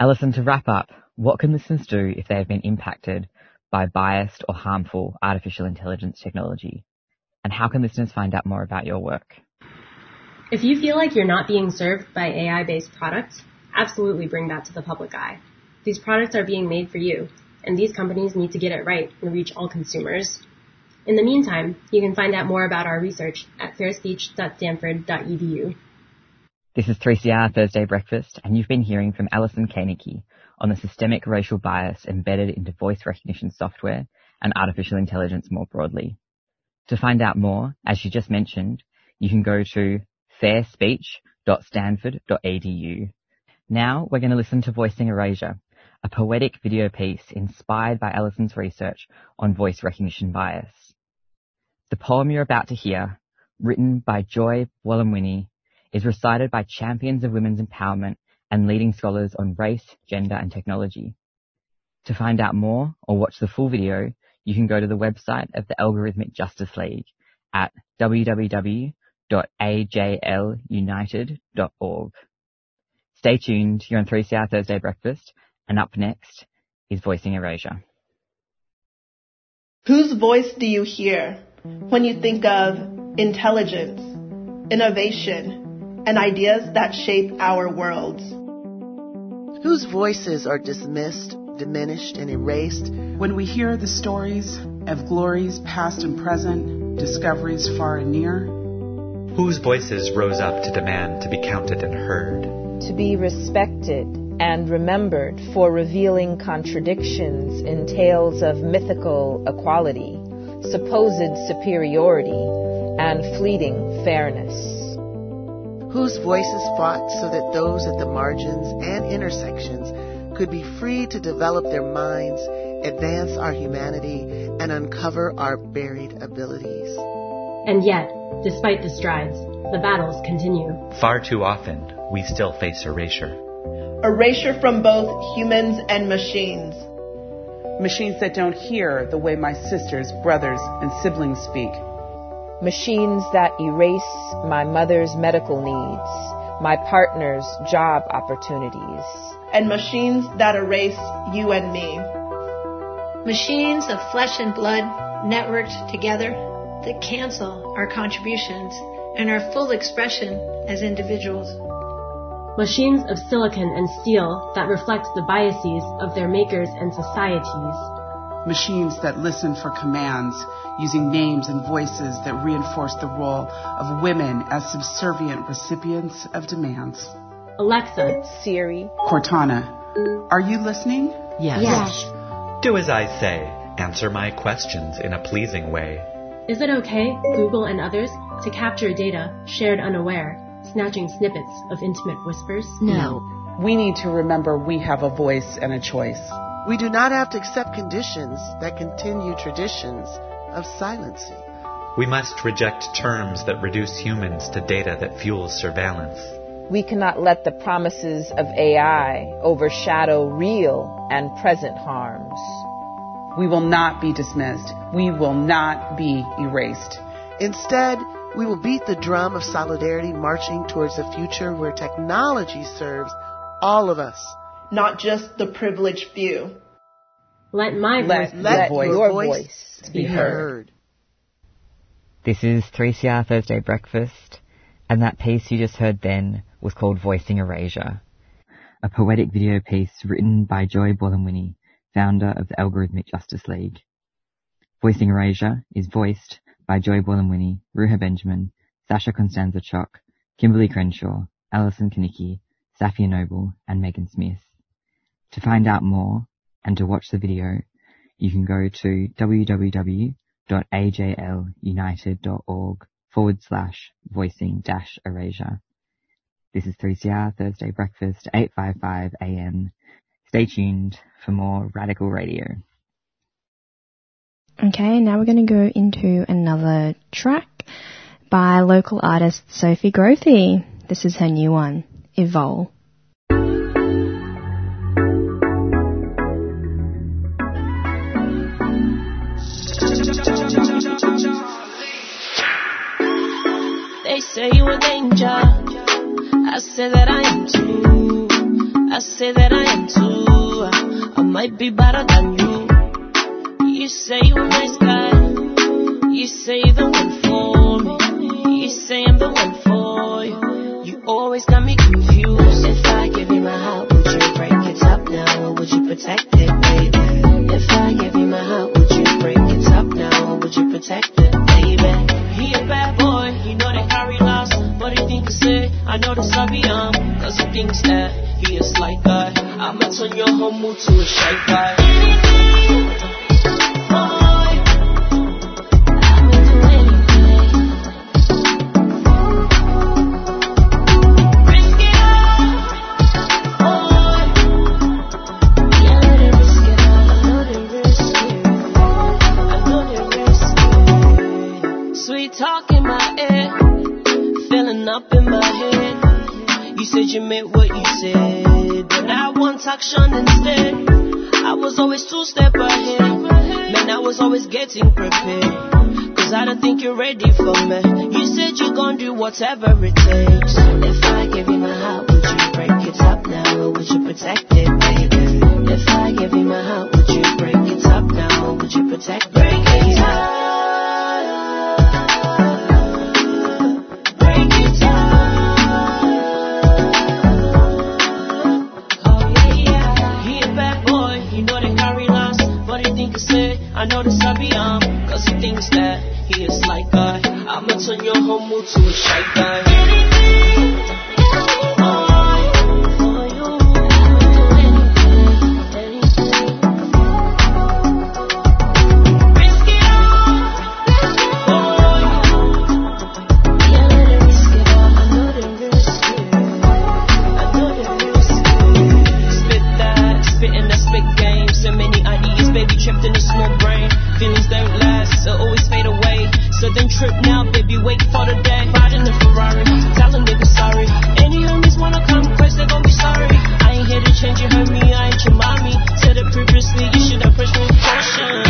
Alison, to wrap up, what can listeners do if they have been impacted by biased or harmful artificial intelligence technology? And how can listeners find out more about your work? If you feel like you're not being served by A I-based products, absolutely bring that to the public eye. These products are being made for you, and these companies need to get it right and reach all consumers. In the meantime, you can find out more about our research at fair speech dot stanford dot e d u. This is three C R Thursday Breakfast, and you've been hearing from Alison Koenecke on the systemic racial bias embedded into voice recognition software and artificial intelligence more broadly. To find out more, as she just mentioned, you can go to fair speech dot stanford dot e d u. Now we're going to listen to Voicing Erasure, a poetic video piece inspired by Alison's research on voice recognition bias. The poem you're about to hear, written by Joy Wollomwini, is recited by champions of women's empowerment and leading scholars on race, gender and technology. To find out more or watch the full video, you can go to the website of the Algorithmic Justice League at w w w dot a j l united dot org. Stay tuned, you're on three C R Thursday Breakfast, and up next is Voicing Erasure. Whose voice do you hear when you think of intelligence, innovation, and ideas that shape our worlds? Whose voices are dismissed, diminished, and erased when we hear the stories of glories past and present, discoveries far and near? Whose voices rose up to demand to be counted and heard? To be respected and remembered for revealing contradictions in tales of mythical equality, supposed superiority, and fleeting fairness. Whose voices fought so that those at the margins and intersections could be free to develop their minds, advance our humanity, and uncover our buried abilities. And yet, despite the strides, the battles continue. Far too often, we still face erasure. Erasure from both humans and machines. Machines that don't hear the way my sisters, brothers, and siblings speak. Machines that erase my mother's medical needs, my partner's job opportunities. And machines that erase you and me. Machines of flesh and blood networked together that cancel our contributions and our full expression as individuals. Machines of silicon and steel that reflect the biases of their makers and societies. Machines that listen for commands, using names and voices that reinforce the role of women as subservient recipients of demands. Alexa, Siri, Cortana, are you listening? Yes. Yes. Do as I say. Answer my questions in a pleasing way. Is it okay, Google and others, to capture data shared unaware, snatching snippets of intimate whispers? No. We need to remember we have a voice and a choice. We do not have to accept conditions that continue traditions of silencing. We must reject terms that reduce humans to data that fuels surveillance. We cannot let the promises of A I overshadow real and present harms. We will not be dismissed. We will not be erased. Instead, we will beat the drum of solidarity, marching towards a future where technology serves all of us, not just the privileged few. Let my voice, let, let let voice your voice be heard. This is three C R Thursday Breakfast, and that piece you just heard then was called Voicing Erasure, a poetic video piece written by Joy Borthwinie, founder of the Algorithmic Justice League. Voicing Erasure is voiced by Joy Borthwinie, Ruha Benjamin, Sasha Constanza Chock, Kimberly Crenshaw, Alison Koenecke, Safia Noble, and Megan Smith. To find out more and to watch the video, you can go to www.ajlunited.org forward slash voicing dash erasure. This is three C R Thursday Breakfast, eight fifty-five a.m. Stay tuned for more Radical Radio. Okay, now we're going to go into another track by local artist Sophie Grothy. This is her new one, Evol. They say you a danger, I say that I am too, I say that I am too, I might be better than you. You say you're a nice guy, you say you're the one for me, you say I'm the one for you. You always got me confused. If I give you my heart, would you break it up now, or would you protect it, baby? If I give you my heart, would you break it up now, or would you protect it, baby? He a bad boy, he know they carry loss, but he thinks say, I know the savvy arm, cause he thinks that he a slight guy. I'ma turn your whole mood to a shy guy. Up in my head, you said you meant what you said, but I want action instead. I was always two step ahead, man. I was always getting prepared, cause I don't think you're ready for me. You said you're gonna do whatever it takes. If I give you my heart, would you break it up now, or would you protect it, baby? If I give you my heart, would you break it up now, or would you protect it, break it up? I know this I be on, cause he thinks that he is like God. I'ma turn your whole mood to a shy guy. small brain. Feelings don't last, so always fade away. So then trip now, baby, wait for the day. Riding the Ferrari, telling niggas sorry. Any homies wanna come quest, they gon' be sorry. I ain't here to change you, hurt me, I ain't your mommy. Said it previously, you should have pushed me with caution.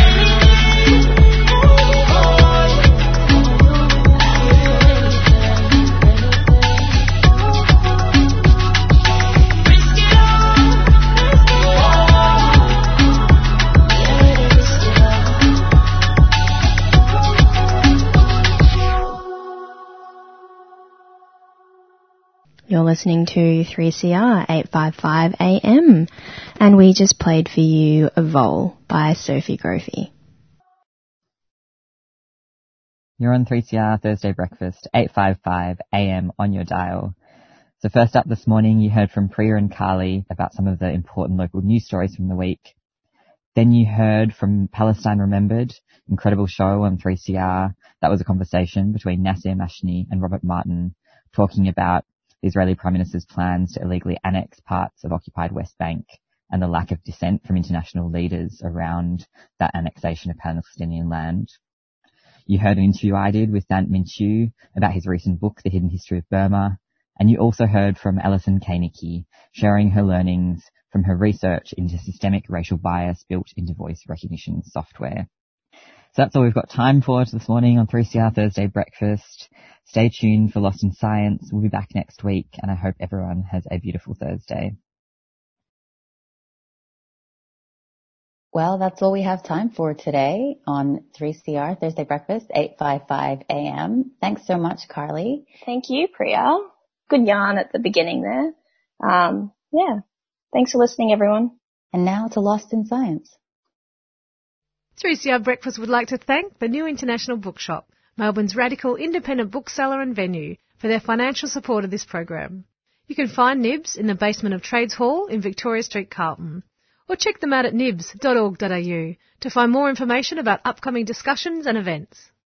You're listening to three C R eight fifty-five A M, and we just played for you A Vole by Sophie Grophy. You're on three C R Thursday Breakfast, eight fifty-five A M on your dial. So first up this morning, you heard from Priya and Kali about some of the important local news stories from the week. Then you heard from Palestine Remembered, incredible show on three C R. That was a conversation between Nasser Mashni and Robert Martin talking about the Israeli Prime Minister's plans to illegally annex parts of occupied West Bank and the lack of dissent from international leaders around that annexation of Palestinian land. You heard an interview I did with Thant Myint-U about his recent book, The Hidden History of Burma, and you also heard from Alison Koenecke sharing her learnings from her research into systemic racial bias built into voice recognition software. So that's all we've got time for this morning on three C R Thursday Breakfast. Stay tuned for Lost in Science. We'll be back next week, and I hope everyone has a beautiful Thursday. Well, that's all we have time for today on three C R Thursday Breakfast, eight fifty-five A M. Thanks so much, Carly. Thank you, Priya. Good yarn at the beginning there. Um, yeah. Thanks for listening, everyone. And now to Lost in Science. three C R Breakfast would like to thank the New International Bookshop, Melbourne's radical independent bookseller and venue, for their financial support of this program. You can find Nibs in the basement of Trades Hall in Victoria Street, Carlton, or check them out at nibs dot org dot a u to find more information about upcoming discussions and events.